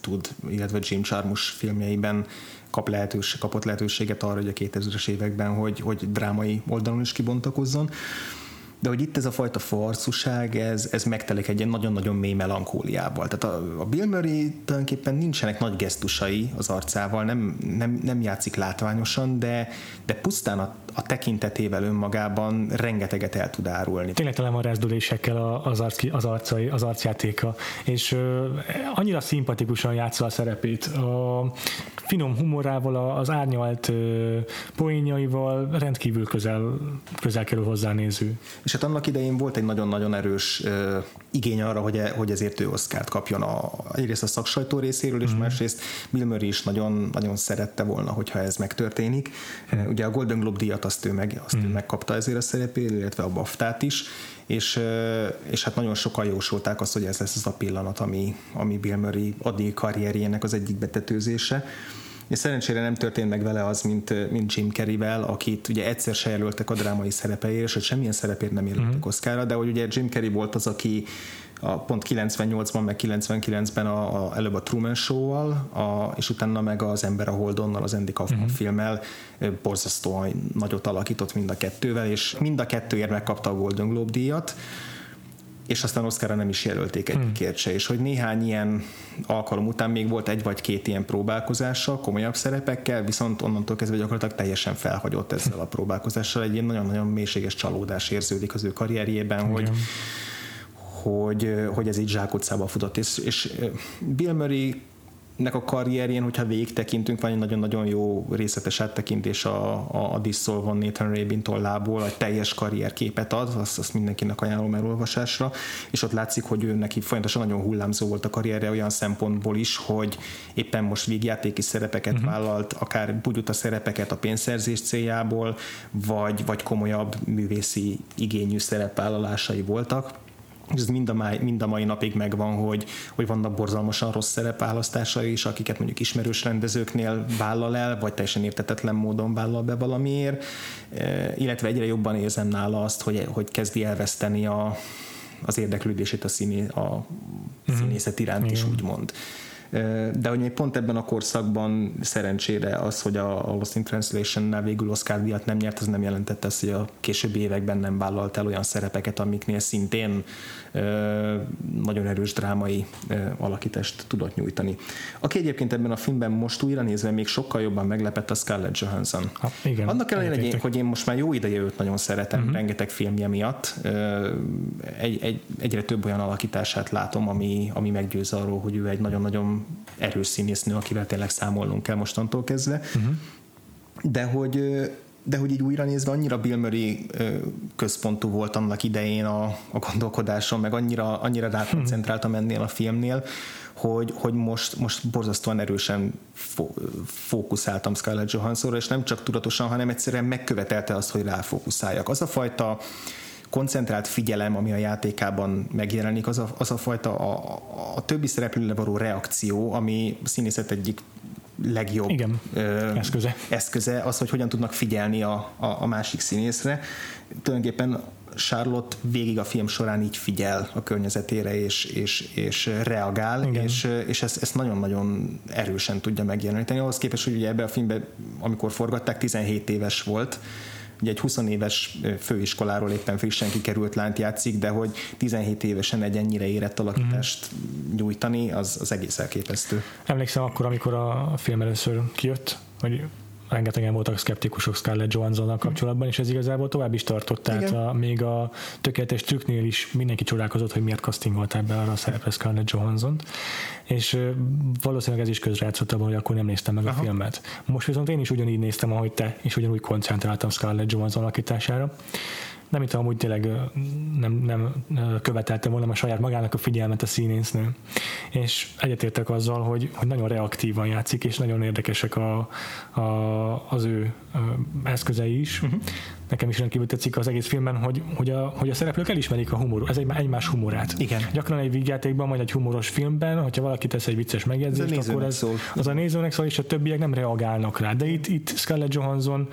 tud, illetve Jim Jarmusch filmjeiben kap lehetőség, kapott lehetőséget arra, hogy a kétezres években, hogy, hogy drámai oldalon is kibontakozzon. De hogy itt ez a fajta farcuság, ez, ez megtelik egy ilyen nagyon-nagyon mély melankóliával. Tehát a, a Bill Murray tulajdonképpen nincsenek nagy gesztusai az arcával, nem, nem, nem játszik látványosan, de, de pusztán a, a tekintetével önmagában rengeteget el tud árulni. Tényleg talán a rezdülésekkel az, arc, az, arcai, az arcjátéka, és ö, annyira szimpatikusan játsza a szerepét. A finom humorával, az árnyalt ö, poénjaival rendkívül közel, közel kerül hozzá néző. És hát annak idején volt egy nagyon-nagyon erős ö, igény arra, hogy, e, hogy ezért ő Oscart kapjon a, egyrészt a szaksajtó részéről, és mm. másrészt Bill Murray is nagyon, nagyon szerette volna, hogyha ez megtörténik. Mm. Ugye a Golden Globe díjat azt ő, meg, azt mm. ő megkapta ezért a szerepért, illetve a baftát is, és, és hát nagyon sokan jósolták azt, hogy ez lesz az a pillanat, ami, ami Bill Murray addig karrierjének az egyik betetőzése. És szerencsére nem történt meg vele az, mint, mint Jim Carrey-vel, akit ugye egyszer se jelöltek a drámai szerepeért, és hogy semmilyen szerepért nem jelöltek uh-huh. Oscarra, de hogy ugye Jim Carrey volt az, aki a, pont kilencvennyolcban, meg kilencvenkilencben a, a, előbb a Truman Show-val, a, és utána meg az Ember a Holdonnal, az Andy Kaufman uh-huh. filmmel borzasztóan nagyot alakított mind a kettővel, és mind a kettőért megkapta a Golden Globe díjat, és aztán Oscarra nem is jelölték egyikért se, és hogy néhány ilyen alkalom után még volt egy vagy két ilyen próbálkozása komolyabb szerepekkel, viszont onnantól kezdve gyakorlatilag teljesen felhagyott ezzel a próbálkozással. Egy ilyen nagyon-nagyon mélységes csalódás érződik az ő karrierjében, hogy, hogy, hogy ez így zsákutcába futott. És, és Bill Murray nek a karrierjén, hogyha végig tekintünk, van egy nagyon-nagyon jó részletes áttekintés a, a, a This Soul Van Nathan Rabin tollából, egy teljes karrierképet ad, azt, azt mindenkinek ajánlom elolvasásra, és ott látszik, hogy ő neki folyamatosan nagyon hullámzó volt a karrierje olyan szempontból is, hogy éppen most vígjátéki szerepeket uh-huh. vállalt, akár bugyuta szerepeket a pénzszerzés céljából, vagy, vagy komolyabb művészi igényű szerepvállalásai voltak. És ez mind a, mai, mind a mai napig megvan, hogy, hogy vannak borzalmasan rossz szerepválasztásai is, akiket mondjuk ismerős rendezőknél vállal el, vagy teljesen értetetlen módon vállal be valamiért, e, illetve egyre jobban érzem nála azt, hogy, hogy kezdi elveszteni a, az érdeklődését a, színé, a színészet iránt is, úgymond. De hogy még pont ebben a korszakban szerencsére az, hogy a Lost in Translation-nál végül Oscar-díjat nem nyert, az nem jelentette azt, hogy a későbbi években nem vállalt el olyan szerepeket, amiknél szintén nagyon erős drámai alakítást tudott nyújtani. Aki egyébként ebben a filmben most újra nézve még sokkal jobban meglepett, a Scarlett Johansson. Ha, igen, annak ellenére, hogy én most már jó ideje őt nagyon szeretem, uh-huh. rengeteg filmje miatt. Egy, egy, egyre több olyan alakítását látom, ami, ami meggyőz arról, hogy ő egy nagyon-nagyon erős színésznő, akivel tényleg számolnunk kell mostantól kezdve. Uh-huh. De hogy, de hogy így újra nézve annyira Bill Murray központú volt annak idején a, a gondolkodáson, meg annyira, annyira rákoncentráltam ennél a filmnél, hogy, hogy most, most borzasztóan erősen fó, fókuszáltam Scarlett Johanssonra, és nem csak tudatosan, hanem egyszerűen megkövetelte azt, hogy ráfókuszáljak. Az a fajta koncentrált figyelem, ami a játékában megjelenik, az a, az a fajta a, a többi szereplőre való reakció, ami színészet egyik legjobb igen, ö, eszköze. eszköze, az, hogy hogyan tudnak figyelni a, a, a másik színészre. Tulajdonképpen Charlotte végig a film során így figyel a környezetére, és, és, és reagál, igen. és, és ezt, ezt nagyon-nagyon erősen tudja megjeleníteni. Ahhoz képest, hogy ugye ebben a filmben, amikor forgatták, tizenhét éves volt, ugye egy húsz éves főiskoláról éppen frissen kikerült lányt játszik, de hogy tizenhét évesen egy ennyire érett alakítást mm. nyújtani, az, az egész elképesztő. Emlékszem akkor, amikor a film először kijött, hogy rengetegen voltak szkeptikusok Scarlett Johanssonnal kapcsolatban, és ez igazából tovább is tartott, tehát a, még a Tökéletes trükknél is mindenki csodálkozott, hogy miért castingolták be arra a szerepre Scarlett Johanssont, és valószínűleg ez is közrejátszott abban, hogy akkor nem néztem meg Aha. a filmet. Most viszont én is ugyanígy néztem, ahogy te, és ugyanúgy koncentráltam Scarlett Johansson alakítására, nem itt amúgy tényleg nem, nem követelte volna a saját magának a figyelmet a színésznő. És egyetértek azzal, hogy, hogy nagyon reaktívan játszik, és nagyon érdekesek a, a, az ő eszközei is. Uh-huh. Nekem is rendkívül tetszik az egész filmben, hogy, hogy, a, hogy a szereplők elismerik a humor, ez egy, egymás humorát. Igen. Gyakran egy vígjátékban, vagy egy humoros filmben, hogyha valaki tesz egy vicces megjegyzést, ez akkor ez, az a nézőnek szól, és a többiek nem reagálnak rá. De itt, itt Scarlett Johansson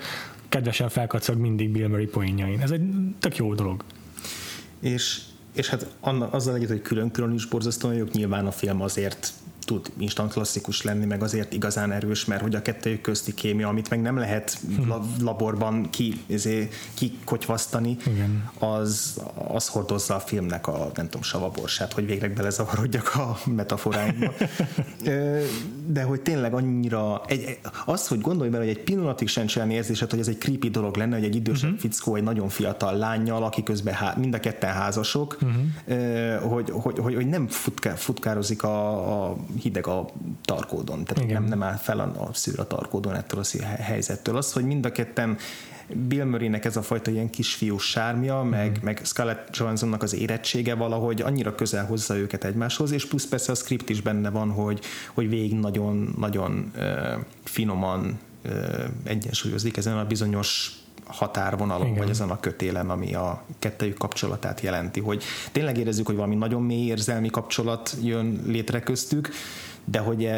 kedvesen felkacag mindig Bill Murray poénjain. Ez egy tök jó dolog. És, és hát azzal együtt, hogy külön-külön is borzasztóan jók, nyilván a film azért tud instant klasszikus lenni, meg azért igazán erős, mert hogy a kettőjük közti kémia, amit meg nem lehet laborban kikotyvasztani, ki az, az hordozza a filmnek a, nem tudom, savaborsát, hogy végre belezavarodjak a metaforáimba. De hogy tényleg annyira egy, az, hogy gondolj bele, hogy egy pillanatig sem csinálni érzésed, hogy ez egy creepy dolog lenne, hogy egy idősebb uh-huh. fickó egy nagyon fiatal lánnyal, aki közben há, mind a ketten házasok, uh-huh. hogy, hogy, hogy, hogy nem futká, futkározik a, a hideg a tarkódon, tehát nem, nem áll fel a szűr a tarkódon ettől a helyzettől. Az, hogy mind a ketten Bill Murraynek ez a fajta ilyen kisfiú sármja, mm. meg, meg Scarlett Johanssonnak az érettsége valahogy annyira közel hozza őket egymáshoz, és plusz persze a script is benne van, hogy, hogy végig nagyon-nagyon uh, finoman uh, egyensúlyozik ezen a bizonyos határvonalon, igen. vagy ezen a kötélen, ami a kettejük kapcsolatát jelenti, hogy tényleg érezzük, hogy valami nagyon mély érzelmi kapcsolat jön létre köztük, de hogy,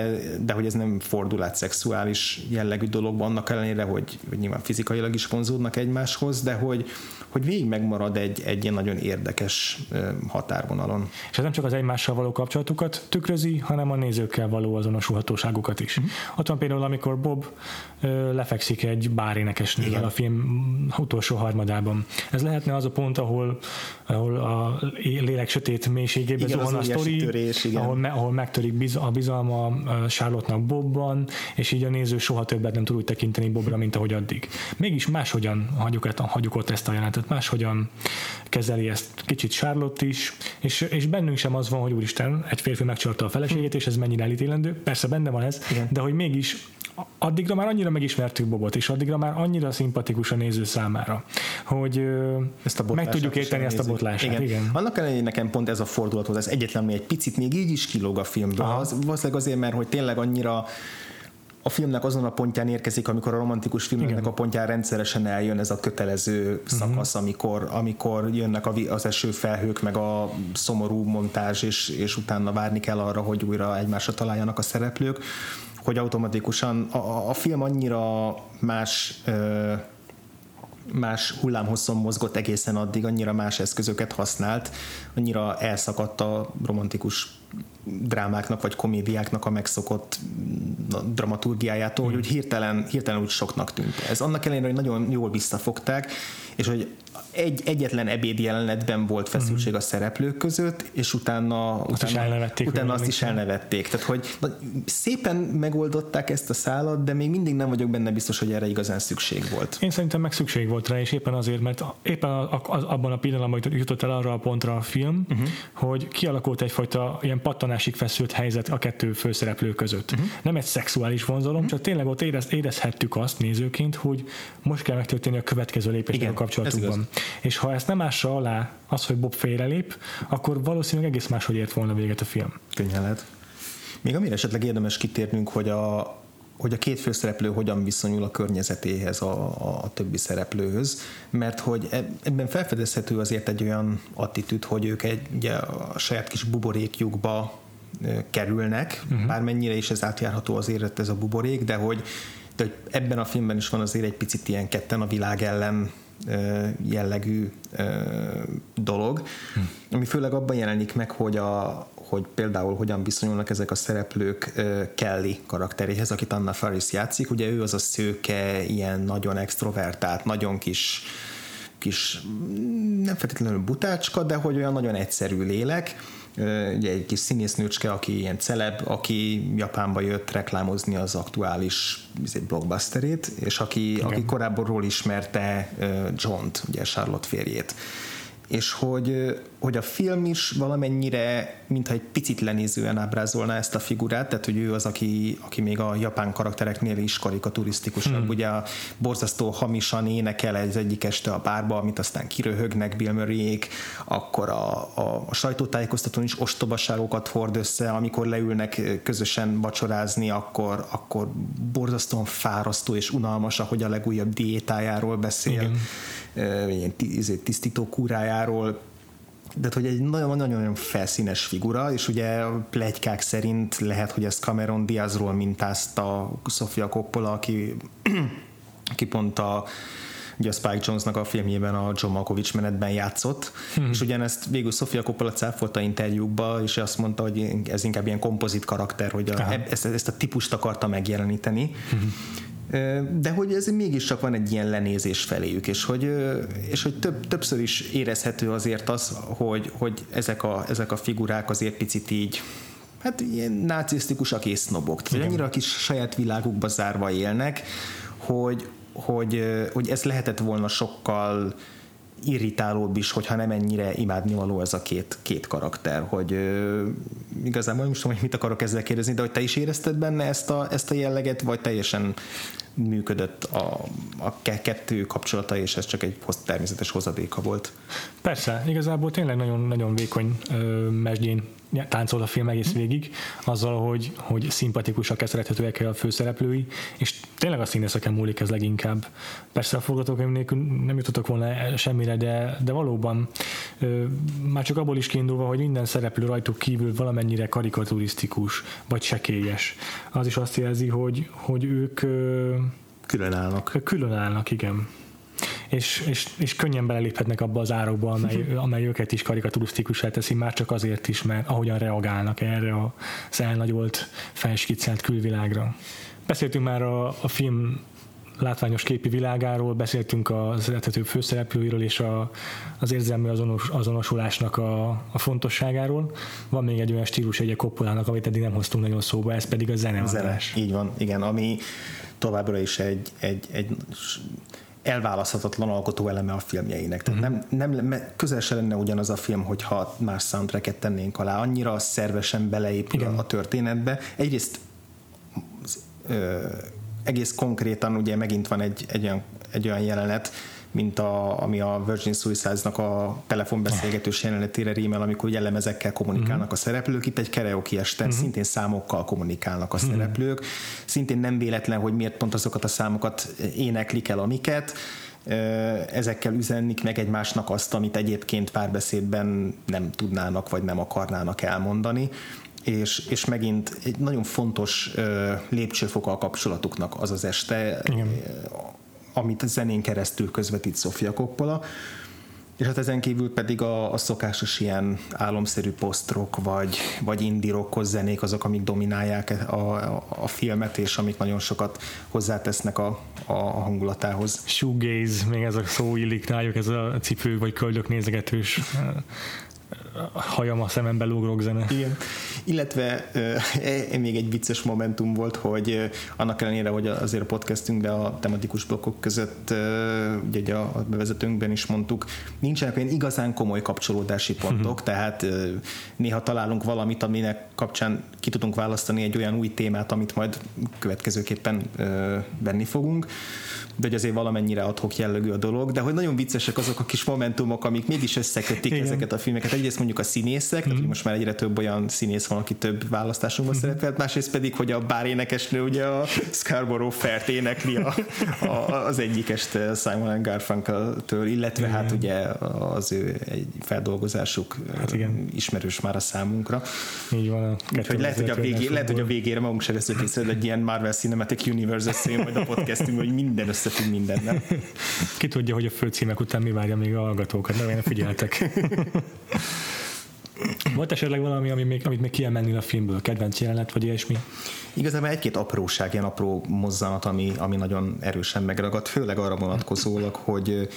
de hogy ez nem fordul át szexuális jellegű dologban, annak ellenére, hogy, hogy nyilván fizikailag is vonzódnak egymáshoz, de hogy, hogy végig megmarad egy, egy ilyen nagyon érdekes határvonalon. És ez nem csak az egymással való kapcsolatukat tükrözi, hanem a nézőkkel való azonosulhatóságukat is. Mm-hmm. Ott van például, amikor Bob lefekszik egy bárénekesnővel a film utolsó harmadában. Ez lehetne az a pont, ahol, ahol a lélek sötét mélységében zuhan a sztori, ahol, me, ahol megtörik biz, a bizonyos a Charlotte-nak Bobban, és így a néző soha többet nem tud úgy tekinteni Bobra, mint ahogy addig. Mégis máshogyan hagyjuk, hagyjuk ott ezt a jelenetet, máshogyan kezeli ezt kicsit Charlotte is, és, és bennünk sem az van, hogy úristen, egy férfi megcsalta a feleségét, és ez mennyire elítélendő. Persze benne van ez, igen. de hogy mégis addigra már annyira megismertük Bobot, és addigra már annyira szimpatikus a néző számára, hogy ezt a meg tudjuk érteni ezt a botlását. Igen. Igen. Annak ellenére nekem pont ez a fordulathoz, ez egyetlen, egy picit még így is kilóg a filmből. Az, valószínűleg azért, mert hogy tényleg annyira a filmnek azon a pontján érkezik, amikor a romantikus filmeknek igen. a pontján rendszeresen eljön ez a kötelező szakasz, uh-huh. amikor, amikor jönnek az esőfelhők, meg a szomorú montázs, és, és utána várni kell arra, hogy újra egymásra találjanak a szereplők, hogy automatikusan a, a film annyira más ö, más hullámhosszon mozgott egészen addig, annyira más eszközöket használt, annyira elszakadt a romantikus drámáknak vagy komédiáknak a megszokott dramaturgiájától, mm. hogy hirtelen, hirtelen úgy soknak tűnt. Ez annak ellenére, hogy nagyon jól visszafogták, és hogy egy, egyetlen ebéd jelenetben volt feszültség mm. a szereplők között, és utána azt utána, is elnevették. Utána azt is elnevették. Tehát, hogy na, szépen megoldották ezt a szálat, de még mindig nem vagyok benne biztos, hogy erre igazán szükség volt. Én szerintem meg szükség volt rá, és éppen azért, mert éppen a, a, abban a pillanatban jutott el arra a pontra a film, uh-huh. hogy kialakult egyfajta ilyen pattanásig feszült helyzet a kettő főszereplő között. Uh-huh. Nem egy szexuális vonzalom, uh-huh. csak tényleg ott érez, érezhettük azt nézőként, hogy most kell megtörténni a következő lépésnek a kapcsolatunkban. És ha ezt nem ássa alá az, hogy Bob félrelép, akkor valószínűleg egész máshogy ért volna véget a film. Könnyen lehet. Még amire esetleg érdemes kitérnünk, hogy a, hogy a két főszereplő hogyan viszonyul a környezetéhez, a, a többi szereplőhöz, mert hogy ebben felfedezhető azért egy olyan attitűd, hogy ők egy, ugye, a saját kis buborékjukba kerülnek, uh-huh. bármennyire is ez átjárható azért ez a buborék, de hogy, de hogy ebben a filmben is van azért egy picit ilyen ketten a világ ellen jellegű dolog, ami főleg abban jelenik meg, hogy, a, hogy például hogyan viszonyulnak ezek a szereplők Kelly karakteréhez, akit Anna Faris játszik, ugye ő az a szőke, ilyen nagyon extrovertált, nagyon kis kis, nem feltétlenül butácska, de hogy olyan nagyon egyszerű lélek, ugye egy kis színésznőcske, aki ilyen celeb, aki Japánba jött reklámozni az aktuális blockbusterét, és aki, aki korábban ismerte Johnt, ugye Charlotte férjét. és hogy, hogy a film is valamennyire, mintha egy picit lenézően ábrázolná ezt a figurát, tehát hogy ő az, aki, aki még a japán karaktereknél is karikaturisztikusabb, hmm. ugye a borzasztó hamisan énekel az egyik este a bárba, amit aztán kiröhögnek Bill Murrayék, akkor a, a, a sajtótájékoztatón is ostobaságokat hord össze, amikor leülnek közösen vacsorázni, akkor, akkor borzasztóan fárasztó és unalmas, ahogy a legújabb diétájáról beszél, hmm. ilyen tisztító kúrájáról, de hogy egy nagyon-nagyon felszínes figura, és ugye a pletykák szerint lehet, hogy ezt Cameron Diazról mintázta Sofia Coppola, aki, aki pont a, ugye a Spike Jonze-nak a filmjében a John Malkovich menetben játszott, hmm. és ugyanezt végül Sofia Coppola cáfolta interjúkba, és azt mondta, hogy ez inkább ilyen kompozit karakter, hogy a, ezt, ezt a típust akarta megjeleníteni, hmm. de hogy ez mégis csak van egy ilyen lenézés feléjük, és hogy, és hogy több, többször is érezhető azért az, hogy, hogy ezek, a, ezek a figurák azért picit így, hát ilyen nácisztikusak és sznobok. Tehát annyira kis saját világukba zárva élnek, hogy, hogy, hogy ez lehetett volna sokkal irritálóbb is, hogyha nem ennyire imádnivaló ez a két, két karakter, hogy ö, igazából most tudom, hogy mit akarok ezzel kérdezni, de hogy te is érezted benne ezt a, ezt a jelleget, vagy teljesen működött a, a kettő kapcsolata, és ez csak egy természetes hozadéka volt. Persze, igazából tényleg nagyon, nagyon vékony ö, mesdjén táncol a film egész végig, azzal, hogy, hogy szimpatikusak és szerethetőek a főszereplői, és tényleg a színészeken múlik ez leginkább. Persze a forgatókönyv nélkül nem jutottak volna semmire, de, de valóban ö, már csak abból is kiindulva, hogy minden szereplő rajtuk kívül valamennyire karikaturisztikus, vagy sekélyes. Az is azt jelzi, hogy, hogy ők ö, különállnak. Különállnak, igen. És, és, és könnyen beleléphetnek abba az árokba, amely, amely őket is karikaturisztikusá teszi, már csak azért is, mert ahogyan reagálnak erre az elnagyolt, felskiccelt külvilágra. Beszéltünk már a, a film látványos képi világáról, beszéltünk a szerethetőbb főszereplőiről és a, az érzelmi azonos, azonosulásnak a, a fontosságáról. Van még egy olyan stílus, egy a Coppolának, amit eddig nem hoztunk nagyon szóba, ez pedig a zeneadás. Így van, igen, ami továbbra is egy... egy, egy elválaszthatatlan alkotó eleme a filmjeinek. Tehát nem, nem, közel se lenne ugyanaz a film, hogyha más soundtracket tennénk alá. Annyira szervesen beleépül igen. a történetbe. Egyrészt ö, egész konkrétan ugye megint van egy, egy, olyan, egy olyan jelenet, mint a, ami a Virgin Suicides-nak a telefonbeszélgetős jelenetére rímel, amikor ugye lemezekkel kommunikálnak uh-huh. a szereplők. Itt egy karaoke este, uh-huh. szintén számokkal kommunikálnak a uh-huh. szereplők. Szintén nem véletlen, hogy miért pont azokat a számokat éneklik el, amiket. Ezekkel üzennik meg egymásnak azt, amit egyébként párbeszédben nem tudnának, vagy nem akarnának elmondani. És, és megint egy nagyon fontos lépcsőfoka a kapcsolatuknak az az este, igen. amit a zenén keresztül közvetít Sofia Coppola, és hát ezen kívül pedig a, a szokásos ilyen álomszerű post-rock vagy, vagy indie rockos zenék azok, amik dominálják a, a, a filmet, és amik nagyon sokat hozzátesznek a, a, a hangulatához. Shoegaze, még ez a szó illik rájuk, ez a cipő vagy köldök nézegetős hajam a szemembe lógrok zene. Igen. Illetve euh, még egy vicces momentum volt, hogy euh, annak ellenére, hogy azért a podcastünkben a tematikus blokkok között euh, ugye a bevezetőnkben is mondtuk, nincsenek olyan igazán komoly kapcsolódási pontok, tehát euh, néha találunk valamit, aminek kapcsán ki tudunk választani egy olyan új témát, amit majd következőképpen euh, venni fogunk, de hogy azért valamennyire adhok jellegű a dolog, de hogy nagyon viccesek azok a kis momentumok, amik mégis összekötik igen. ezeket a filmeket. Egyrészt mondjuk a színészek, mm. most már egyre több olyan színész van, aki több választásunkban mm. szerepelt, másrészt pedig, hogy a bár énekesnő ugye a Scarborough Fair-t énekli a, a, az egyik este Simon and Garfunkel-től, illetve igen. hát ugye az ő egy feldolgozásuk hát ismerős már a számunkra. Így van. Úgyhogy lehet, hogy a, végé, lehet, hogy a végére magunk se veszünk észre, egy ilyen Marvel Cinematic Universe-eszél majd a podcastünk, hogy minden összefügg mindennel. Ki tudja, hogy a főcímek után mi várja még a hallgatókat, de én figyeltek. Volt esetleg valami, ami még, amit még kiemelnél a filmből? Kedvenc jelenet, vagy ilyesmi? Igazából egy-két apróság, ilyen apró mozzanat, ami, ami nagyon erősen megragadt, főleg arra vonatkozólag, hogy,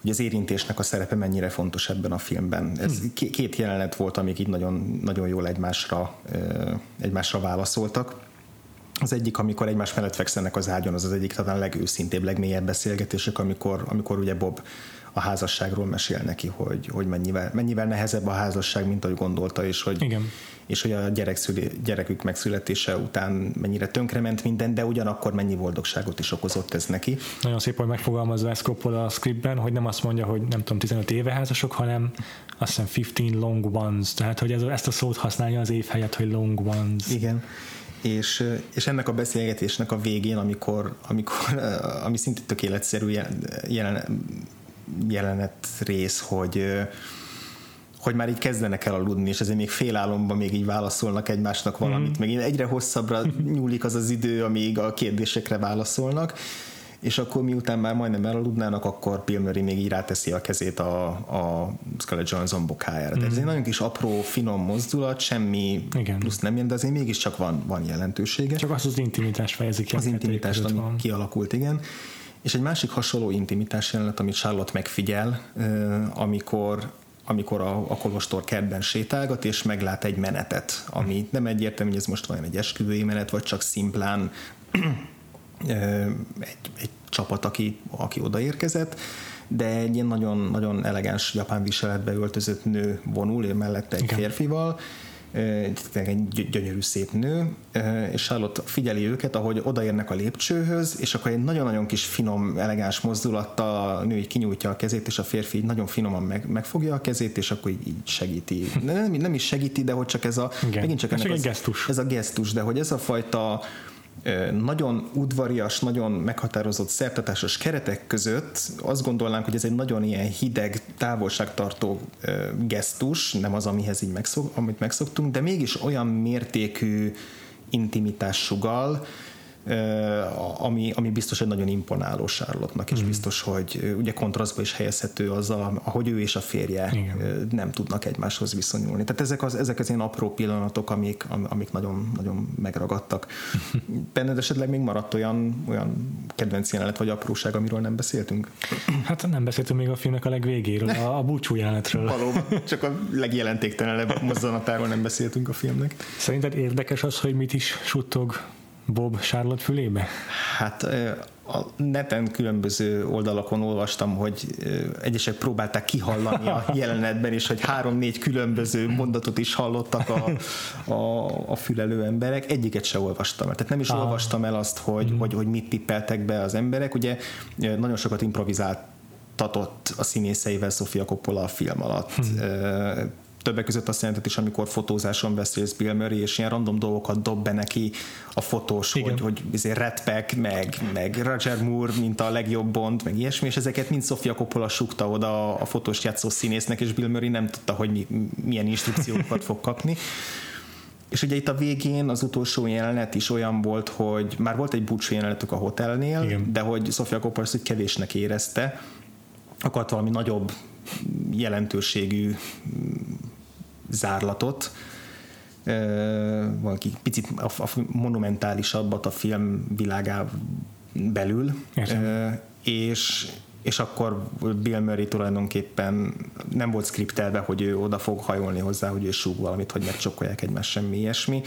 hogy az érintésnek a szerepe mennyire fontos ebben a filmben. Ez két jelenet volt, amik így nagyon, nagyon jól egymásra, egymásra válaszoltak. Az egyik, amikor egymás mellett fekszenek az ágyon, az az egyik talán legőszintébb, legmélyebb beszélgetések, amikor, amikor ugye Bob a házasságról mesél neki, hogy, hogy mennyivel, mennyivel nehezebb a házasság, mint ahogy gondolta, és hogy, igen. És hogy a gyerek szüli, gyerekük megszületése után mennyire tönkrement minden, de ugyanakkor mennyi boldogságot is okozott ez neki. Nagyon szép, hogy megfogalmazza ezt Coppola a scriptben, hogy nem azt mondja, hogy nem tudom, tizenöt éve házasok, hanem azt hiszem fifteen long ones, tehát hogy ez, ezt a szót használja az év helyett, hogy long ones. Igen. És, és ennek a beszélgetésnek a végén, amikor, amikor ami szinte tökéletszerű jelen, jelenet rész, hogy, hogy már így kezdenek el aludni, és ezért még félálomban még így válaszolnak egymásnak valamit, mm. meg egyre hosszabbra nyúlik az az idő, amíg a kérdésekre válaszolnak, és akkor miután már majdnem elaludnának, akkor Bill Murray még így ráteszi a kezét a, a Scarlett Johansson bokájára. Mm. Ez egy nagyon kis apró, finom mozdulat, semmi igen. plusz nem jön, de azért mégiscsak van, van jelentősége. Csak az az intimitás fejezik. Az intimitást, ami van. Kialakult, igen. És egy másik hasonló intimitás jelenet, amit Charlotte megfigyel, amikor, amikor a, a kolostor kertben sétálgat, és meglát egy menetet, ami nem egyértelmű, hogy ez most vajon egy esküvői menet, vagy csak szimplán Egy, egy csapat, aki, aki odaérkezett, de egy ilyen nagyon, nagyon elegáns japán viseletbe öltözött nő vonul, mellette egy igen. férfival, egy gyönyörű szép nő, és Charlotte figyeli őket, ahogy odaérnek a lépcsőhöz, és akkor egy nagyon-nagyon kis finom, elegáns mozdulattal a nő így kinyújtja a kezét, és a férfi nagyon finoman meg, megfogja a kezét, és akkor így, így segíti. Nem, nem is segíti, de hogy csak ez a... Igen. Megint csak ennek az, ez a gesztus, de hogy ez a fajta nagyon udvarias, nagyon meghatározott szertartásos keretek között azt gondolnánk, hogy ez egy nagyon ilyen hideg, távolságtartó gesztus, nem az, amihez így megszok, amit megszoktunk, de mégis olyan mértékű intimitás sugall, ami, ami biztos egy nagyon imponáló Charlotte-nak, és mm. biztos, hogy ugye kontrasztba is helyezhető az, ahogy ő és a férje igen. nem tudnak egymáshoz viszonyulni. Tehát ezek az, ezek az ilyen apró pillanatok, amik, amik nagyon, nagyon megragadtak. Benned esetleg még maradt olyan, olyan kedvenc jelenet vagy apróság, amiről nem beszéltünk? Hát nem beszéltünk még a filmnek a legvégéről, a, a búcsú jelenetről. Valóban, csak a legjelentéktelenebb mozzanatáról nem beszéltünk a filmnek. Szerinted érdekes az, hogy mit is suttog Bob Charlotte fülébe? Hát a neten különböző oldalakon olvastam, hogy egyesek próbálták kihallani a jelenetben is, hogy három-négy különböző mondatot is hallottak a, a, a fülelő emberek. Egyiket se olvastam el. Tehát nem is ah. olvastam el azt, hogy, mm. hogy, hogy mit tippeltek be az emberek. Ugye nagyon sokat improvizáltatott a színészeivel Sofia Coppola a film alatt. Hmm. Többek között azt jelentett is, amikor fotózáson beszélsz Bill Murray, és ilyen random dolgokat dob be neki a fotós, igen. hogy, hogy azért Redpack, meg, meg Roger Moore, mint a legjobb Bond, meg ilyesmi, és ezeket mind Sofia Coppola sugta oda a fotós játszó színésznek, és Bill Murray nem tudta, hogy mi, milyen instrukciókat fog kapni. És ugye itt a végén az utolsó jelenet is olyan volt, hogy már volt egy búcsú jelenetük a hotelnél, igen. de hogy Sofia Coppola ezt kevésnek érezte, akart valami nagyobb jelentőségű zárlatot, valaki picit a monumentálisabbat a film világá belül, és, és akkor Bill Murray tulajdonképpen nem volt szkriptelve, hogy ő oda fog hajolni hozzá, hogy ő súg valamit, hogy megcsokkolják egymást, semmi ilyesmi.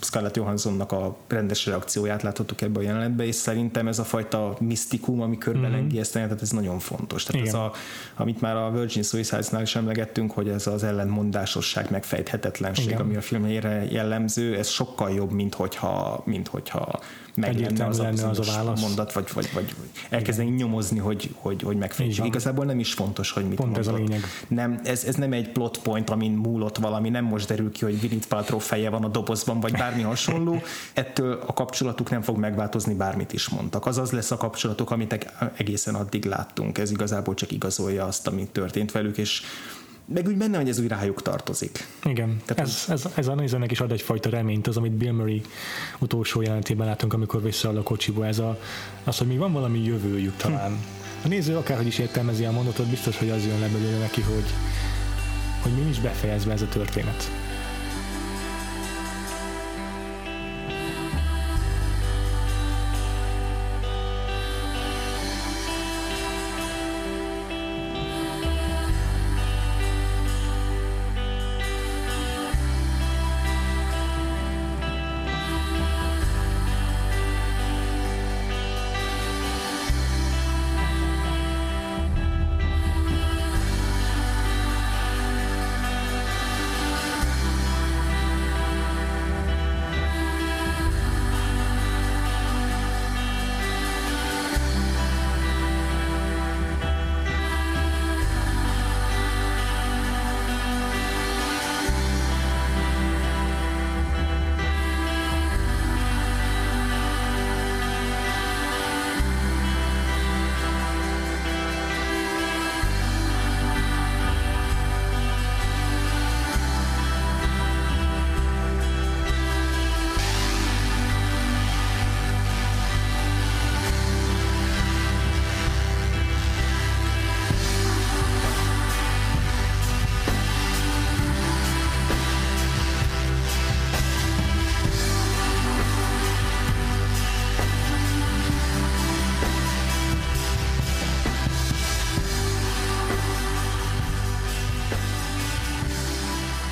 Scarlett Johanssonnak a rendes reakcióját láthattuk ebben a jelenetben, és szerintem ez a fajta misztikum, ami körbelengi ezt, tehát ez nagyon fontos. Tehát ez a, amit már a Virgin Suicides-nál is emlegettünk, hogy ez az ellentmondásosság, megfejthetetlenség, igen. ami a filmjére jellemző, ez sokkal jobb, mint hogyha, mint hogyha meglenne az, az, az a válasz. Mondat, vagy, vagy, vagy elkezdenénk nyomozni, hogy, hogy, hogy megfejtsük. Igazából nem is fontos, hogy mit pont mondod. Ez a lényeg. Nem, ez, ez nem egy plot point, amin múlott valami, nem most derül ki, hogy Winnie Paltrow feje van a dobozban, vagy bármi hasonló. Ettől a kapcsolatuk nem fog megváltozni, bármit is mondtak. Azaz lesz a kapcsolatuk, amit egészen addig láttunk. Ez igazából csak igazolja azt, ami történt velük, és meg úgy benne, hogy ez úgy rájuk tartozik. Igen, tehát ez, ez, ez a nézőnek is ad egyfajta reményt, az, amit Bill Murray utolsó jelenetében látunk, amikor visszaáll a kocsiba, ez a, az, hogy még van valami jövőjük talán. Hm. A néző akárhogy is értelmezi a mondatot, biztos, hogy az jön le belőle neki, hogy, hogy mi is befejezve ez a történet.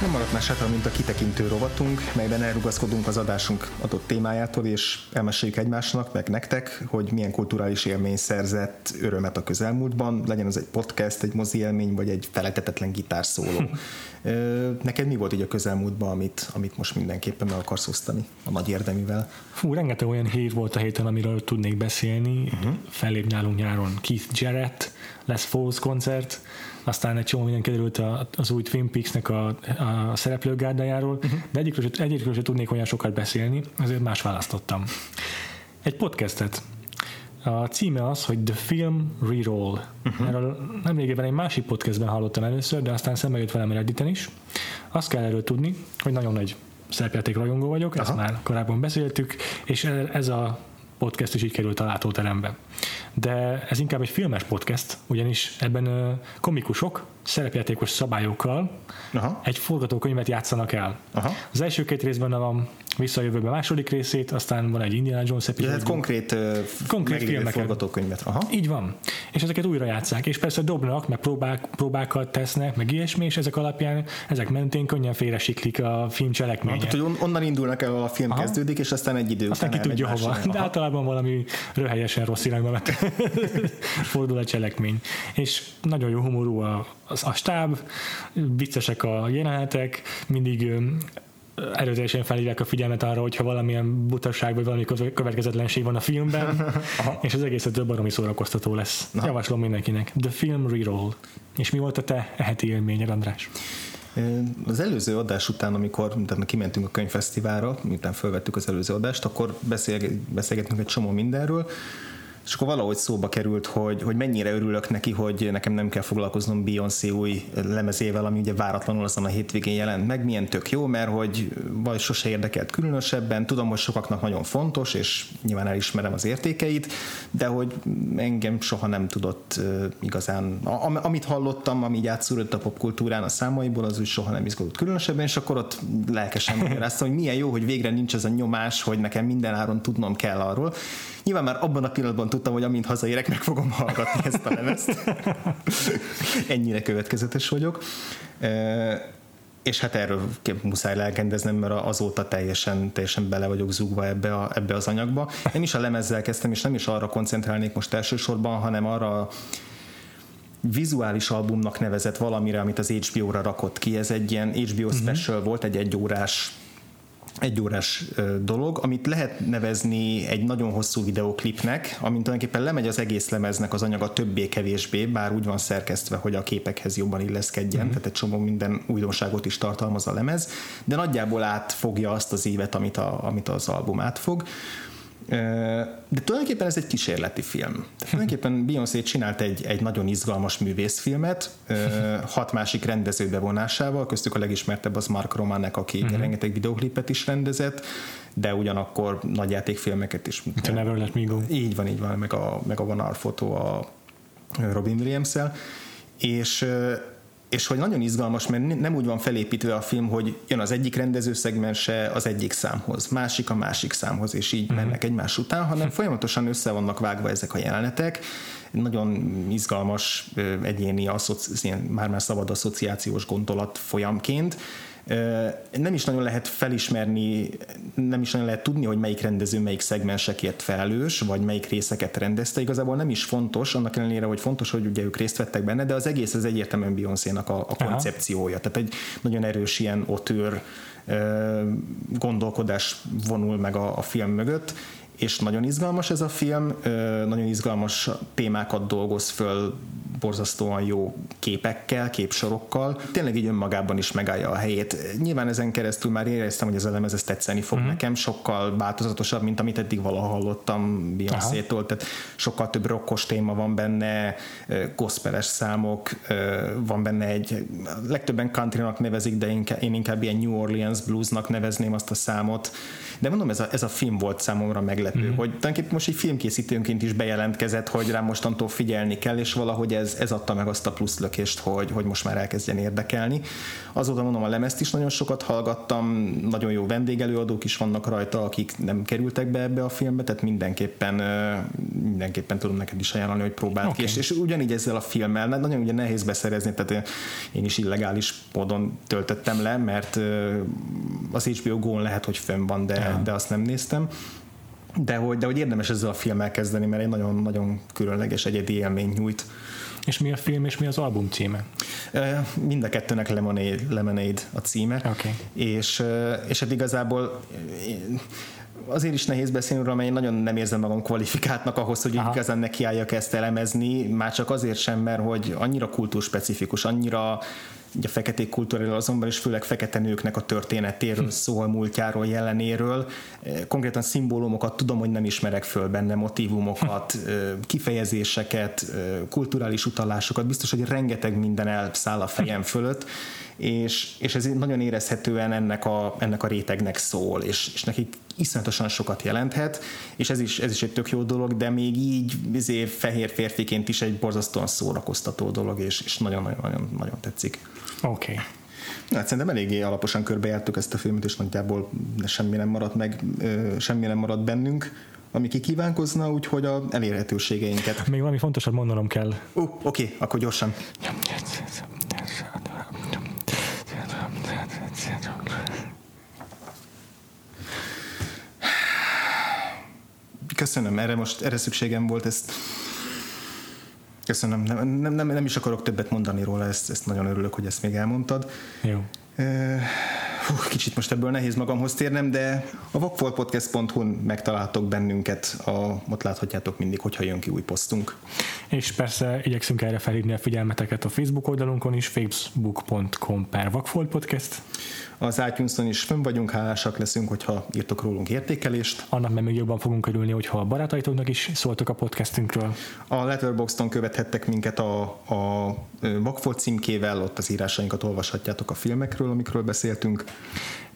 Nem maradt más hátra, mint a kitekintő rovatunk, melyben elrugaszkodunk az adásunk adott témájától, és elmeséljük egymásnak, meg nektek, hogy milyen kulturális élmény szerzett örömet a közelmúltban, legyen az egy podcast, egy mozi élmény, vagy egy feletetetlen gitárszóló. Neked mi volt így a közelmúltban, amit, amit most mindenképpen meg akarsz osztani a nagy érdemivel? Fú, rengeteg olyan hír volt a héten, amiről tudnék beszélni. Uh-huh. Felép nálunk nyáron Keith Jarrett, lesz Falls koncert, aztán egy csomó minden kiderült az új Twin Peaksnek a, a szereplőgárdájáról, uh-huh. de egyikről, egyikről sem tudnék olyan sokat beszélni, ezért más választottam. Egy podcastet. A címe az, hogy The Film Reroll. Uh-huh. Erről nemrégében egy másik podcastben hallottam először, de aztán szembe jött velem Redditen is. Azt kell erről tudni, hogy nagyon nagy szerepjáték rajongó vagyok, Aha. ezt már korábban beszéltük, és ez a podcast is így került a látóterembe. De ez inkább egy filmes podcast, ugyanis ebben komikusok szerepjátékos szabályokkal Aha. egy forgatókönyvet játszanak el. Aha. Az első két részben van Vissza a jövőbe második részét, aztán van egy Indiana Jones epizód. Tehát konkrét, konkrét filmek forgatókönyvet. Aha. Így van. És ezeket újra játsszák, és persze dobnak, meg próbák, próbákat tesznek, meg ilyesmi, és ezek alapján, ezek mentén könnyen félresiklik a film cselekménye. Tehát, hogy onnan indulnak el, a film Aha. kezdődik, és aztán egy idő után aztán ki tudja hova. Aha. De általában valami röhelyesen rossz irányba ment fordul a cselekmény. És nagyon jó humorú a, a stáb, viccesek a jelenetek, mindig erőteljesen felhívják a figyelmet arra, hogyha valamilyen butaság vagy valami következetlenség van a filmben, és az egészet baromi szórakoztató lesz. Aha. Javaslom mindenkinek. The Film Reroll. És mi volt a te heti élményed, András? Az előző adás után, amikor kimentünk a könyvfesztiválra, miután felvettük az előző adást, akkor beszélgettünk egy csomó mindenről, és akkor valahogy szóba került, hogy, hogy mennyire örülök neki, hogy nekem nem kell foglalkoznom Beyoncé új lemezével, ami ugye váratlanul azon a hétvégén jelent meg, milyen tök jó, mert hogy vagy sose érdekelt különösebben, tudom, hogy sokaknak nagyon fontos, és nyilván elismerem az értékeit, de hogy engem soha nem tudott igazán, a, amit hallottam, ami így átszúrott a popkultúrán a számaiból, az úgy soha nem izgulott különösebben, és akkor ott lelkesen magyaráztam, hogy milyen jó, hogy végre nincs ez a nyomás, hogy nekem mindenáron tudnom kell arról. Nyilván már abban a pillanatban tudtam, hogy amint hazaérek, meg fogom hallgatni ezt a lemezt. Ennyire következetes vagyok. És hát erről muszáj lelkendeznem, mert azóta teljesen, teljesen bele vagyok zúgva ebbe, a, ebbe az anyagba. Nem is a lemezzel kezdtem, és nem is arra koncentrálnék most elsősorban, hanem arra vizuális albumnak nevezett valamire, amit az há bé ó-ra rakott ki. Ez egy ilyen há bé ó special uh-huh. volt, egy egyórás egy órás dolog, amit lehet nevezni egy nagyon hosszú videóklipnek, amint tulajdonképpen lemegy az egész lemeznek az anyaga többé-kevésbé, bár úgy van szerkesztve, hogy a képekhez jobban illeszkedjen, mm. tehát egy csomó minden újdonságot is tartalmaz a lemez, de nagyjából átfogja azt az évet, amit, a, amit az album átfog. De tulajdonképpen ez egy kísérleti film. Tulajdonképpen Beyoncé csinált egy, egy nagyon izgalmas művészfilmet hat másik rendező bevonásával, köztük a legismertebb az Mark Romanek, aki uh-huh. rengeteg videóklipet is rendezett, de ugyanakkor nagy játékfilmeket is. The Never Let Me Go. Így van, így van, meg a, meg a One Hour Photo a Robin Williams-szel, és és hogy nagyon izgalmas, mert nem úgy van felépítve a film, hogy jön az egyik rendezőszegmense az egyik számhoz, másik a másik számhoz, és így mm-hmm. mennek egymás után, hanem folyamatosan össze vannak vágva ezek a jelenetek. Nagyon izgalmas egyéni, már-már szabad asszociációs gondolat folyamként. Nem is nagyon lehet felismerni, nem is nagyon lehet tudni, hogy melyik rendező melyik szegmensekért felelős, vagy melyik részeket rendezte. Igazából nem is fontos, annak ellenére, hogy fontos, hogy ugye ők részt vettek benne, de az egész az egyértelműen Beyoncé-nak a, a koncepciója. Tehát egy nagyon erős ilyen otőr gondolkodás vonul meg a, a film mögött, és nagyon izgalmas ez a film, nagyon izgalmas témákat dolgoz föl, borzasztóan jó képekkel, képsorokkal. Tényleg így önmagában is megállja a helyét. Nyilván ezen keresztül már éreztem, hogy az elemez ez tetszeni fog mm. nekem, sokkal változatosabb, mint amit eddig valaha hallottam Beyoncé-tól, tehát sokkal több rockos téma van benne, gospeles számok, van benne egy, legtöbben countrynak nevezik, de én inkább ilyen New Orleans bluesnak nevezném azt a számot, De mondom, ez a, ez a film volt számomra meglepő, mm-hmm. hogy tulajdonképp most egy filmkészítőnként is bejelentkezett, hogy rá mostantól figyelni kell, és valahogy ez, ez adta meg azt a plusz lökést, hogy, hogy most már elkezdjen érdekelni. Azóta mondom, a lemezt is nagyon sokat hallgattam, nagyon jó vendégelőadók is vannak rajta, akik nem kerültek be ebbe a filmbe, tehát mindenképpen, mindenképpen tudom neked is ajánlani, hogy próbáld okay. ki. És, és ugyanígy ezzel a filmmel, nagyon ugye nehéz beszerezni, tehát én is illegális módon töltöttem le, mert az há bé o Go-n lehet, hogy fönn van, de, ja. de azt nem néztem. De hogy, de hogy érdemes ezzel a filmmel kezdeni, mert egy nagyon-nagyon különleges egyedi élmény nyújt. És mi a film, és mi az album címe? Mind a kettőnek Lemonade, Lemonade a címe. Okay. És, és hát igazából azért is nehéz beszélni róla, mert én nagyon nem érzem magam kvalifikáltnak ahhoz, hogy Aha. igazán nekiálljak ezt elemezni, már csak azért sem, mert hogy annyira kultúrspecifikus, annyira a feketék kultúráról, azonban is főleg fekete nőknek a történetéről, hm. szól múltjáról, jelenéről. Konkrétan szimbólumokat tudom, hogy nem ismerek föl benne, motívumokat, kifejezéseket, kulturális utalásokat, biztos, hogy rengeteg minden elszáll a fejem fölött, és, és ez nagyon érezhetően ennek a, ennek a rétegnek szól, és, és nekik iszonyatosan sokat jelenthet, és ez is, ez is egy tök jó dolog, de még így azért fehér férfiként is egy borzasztóan szórakoztató dolog, és, és nagyon-nagyon-nagyon tetszik. Oké. Okay. Hát szerintem eléggé alaposan körbejártuk ezt a filmet, és nagyjából semmi nem maradt meg, semmi nem maradt bennünk, ami kikívánkozna, úgyhogy a elérhetőségeinket. Még valami fontosat mondanom kell. Ó, uh, oké, okay, akkor gyorsan. Köszönöm, erre most erre szükségem volt, ezt köszönöm, nem, nem, nem, nem is akarok többet mondani róla, ezt, ezt nagyon örülök, hogy ezt még elmondtad. Jó. Hú, kicsit most ebből nehéz magamhoz térnem, de a vakfoltpodcast pont hu-n megtaláltok bennünket, a, ott láthatjátok mindig, hogyha jön ki új posztunk. És persze igyekszünk erre felhívni a figyelmeteket a Facebook oldalunkon is, facebook pont com per vakfoltpodcast. Az iTunes-on is fönn vagyunk, hálásak leszünk, hogyha írtok rólunk értékelést. Annak meg még jobban fogunk örülni, hogyha a barátaitoknak is szóltok a podcastünkről. A Letterboxd-on követhettek minket a, a Vakfolt címkével, ott az írásainkat olvashatjátok a filmekről, amikről beszéltünk.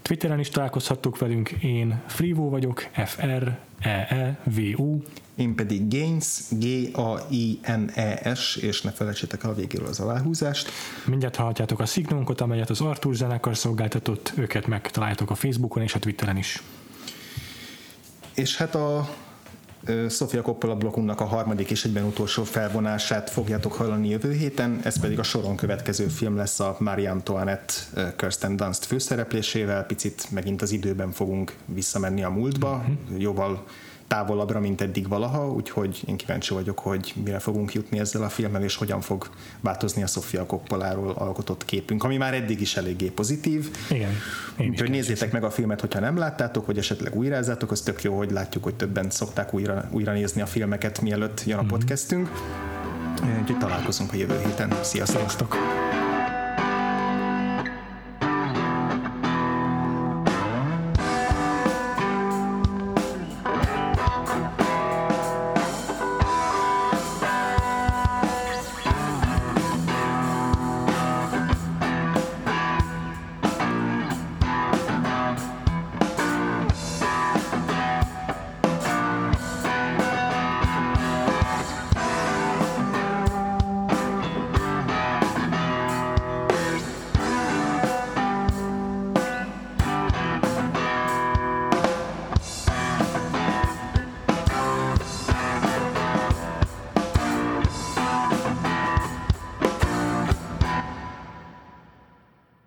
Twitteren is találkozhattok velünk, én Frivo vagyok, F R E E V U. Én pedig Gaines, G A I N E S, és ne felejtsétek el a végéről az aláhúzást. Mindjárt hallhatjátok a szignónkot, amelyet az Artúr zenekar szolgáltatott, őket megtaláljátok a Facebookon és a Twitteren is. És hát a Sofia Coppola blogunknak a harmadik és egyben utolsó felvonását fogjátok hallani jövő héten, ez pedig a soron következő film lesz, a Marie Antoinette Kirsten Dunst főszereplésével. Picit megint az időben fogunk visszamenni a múltba, mm-hmm. jóval távolabbra, mint eddig valaha, úgyhogy én kíváncsi vagyok, hogy mire fogunk jutni ezzel a filmmel, és hogyan fog változni a Sofia Coppoláról alkotott képünk, ami már eddig is eléggé pozitív. Igen. Úgyhogy nézzétek meg a filmet, hogyha nem láttátok, vagy esetleg újrázátok, az tök jó, hogy látjuk, hogy többen szokták újra, újra nézni a filmeket, mielőtt jön a mm-hmm. podcastünk. Úgyhogy találkozunk a jövő héten. Sziasztok!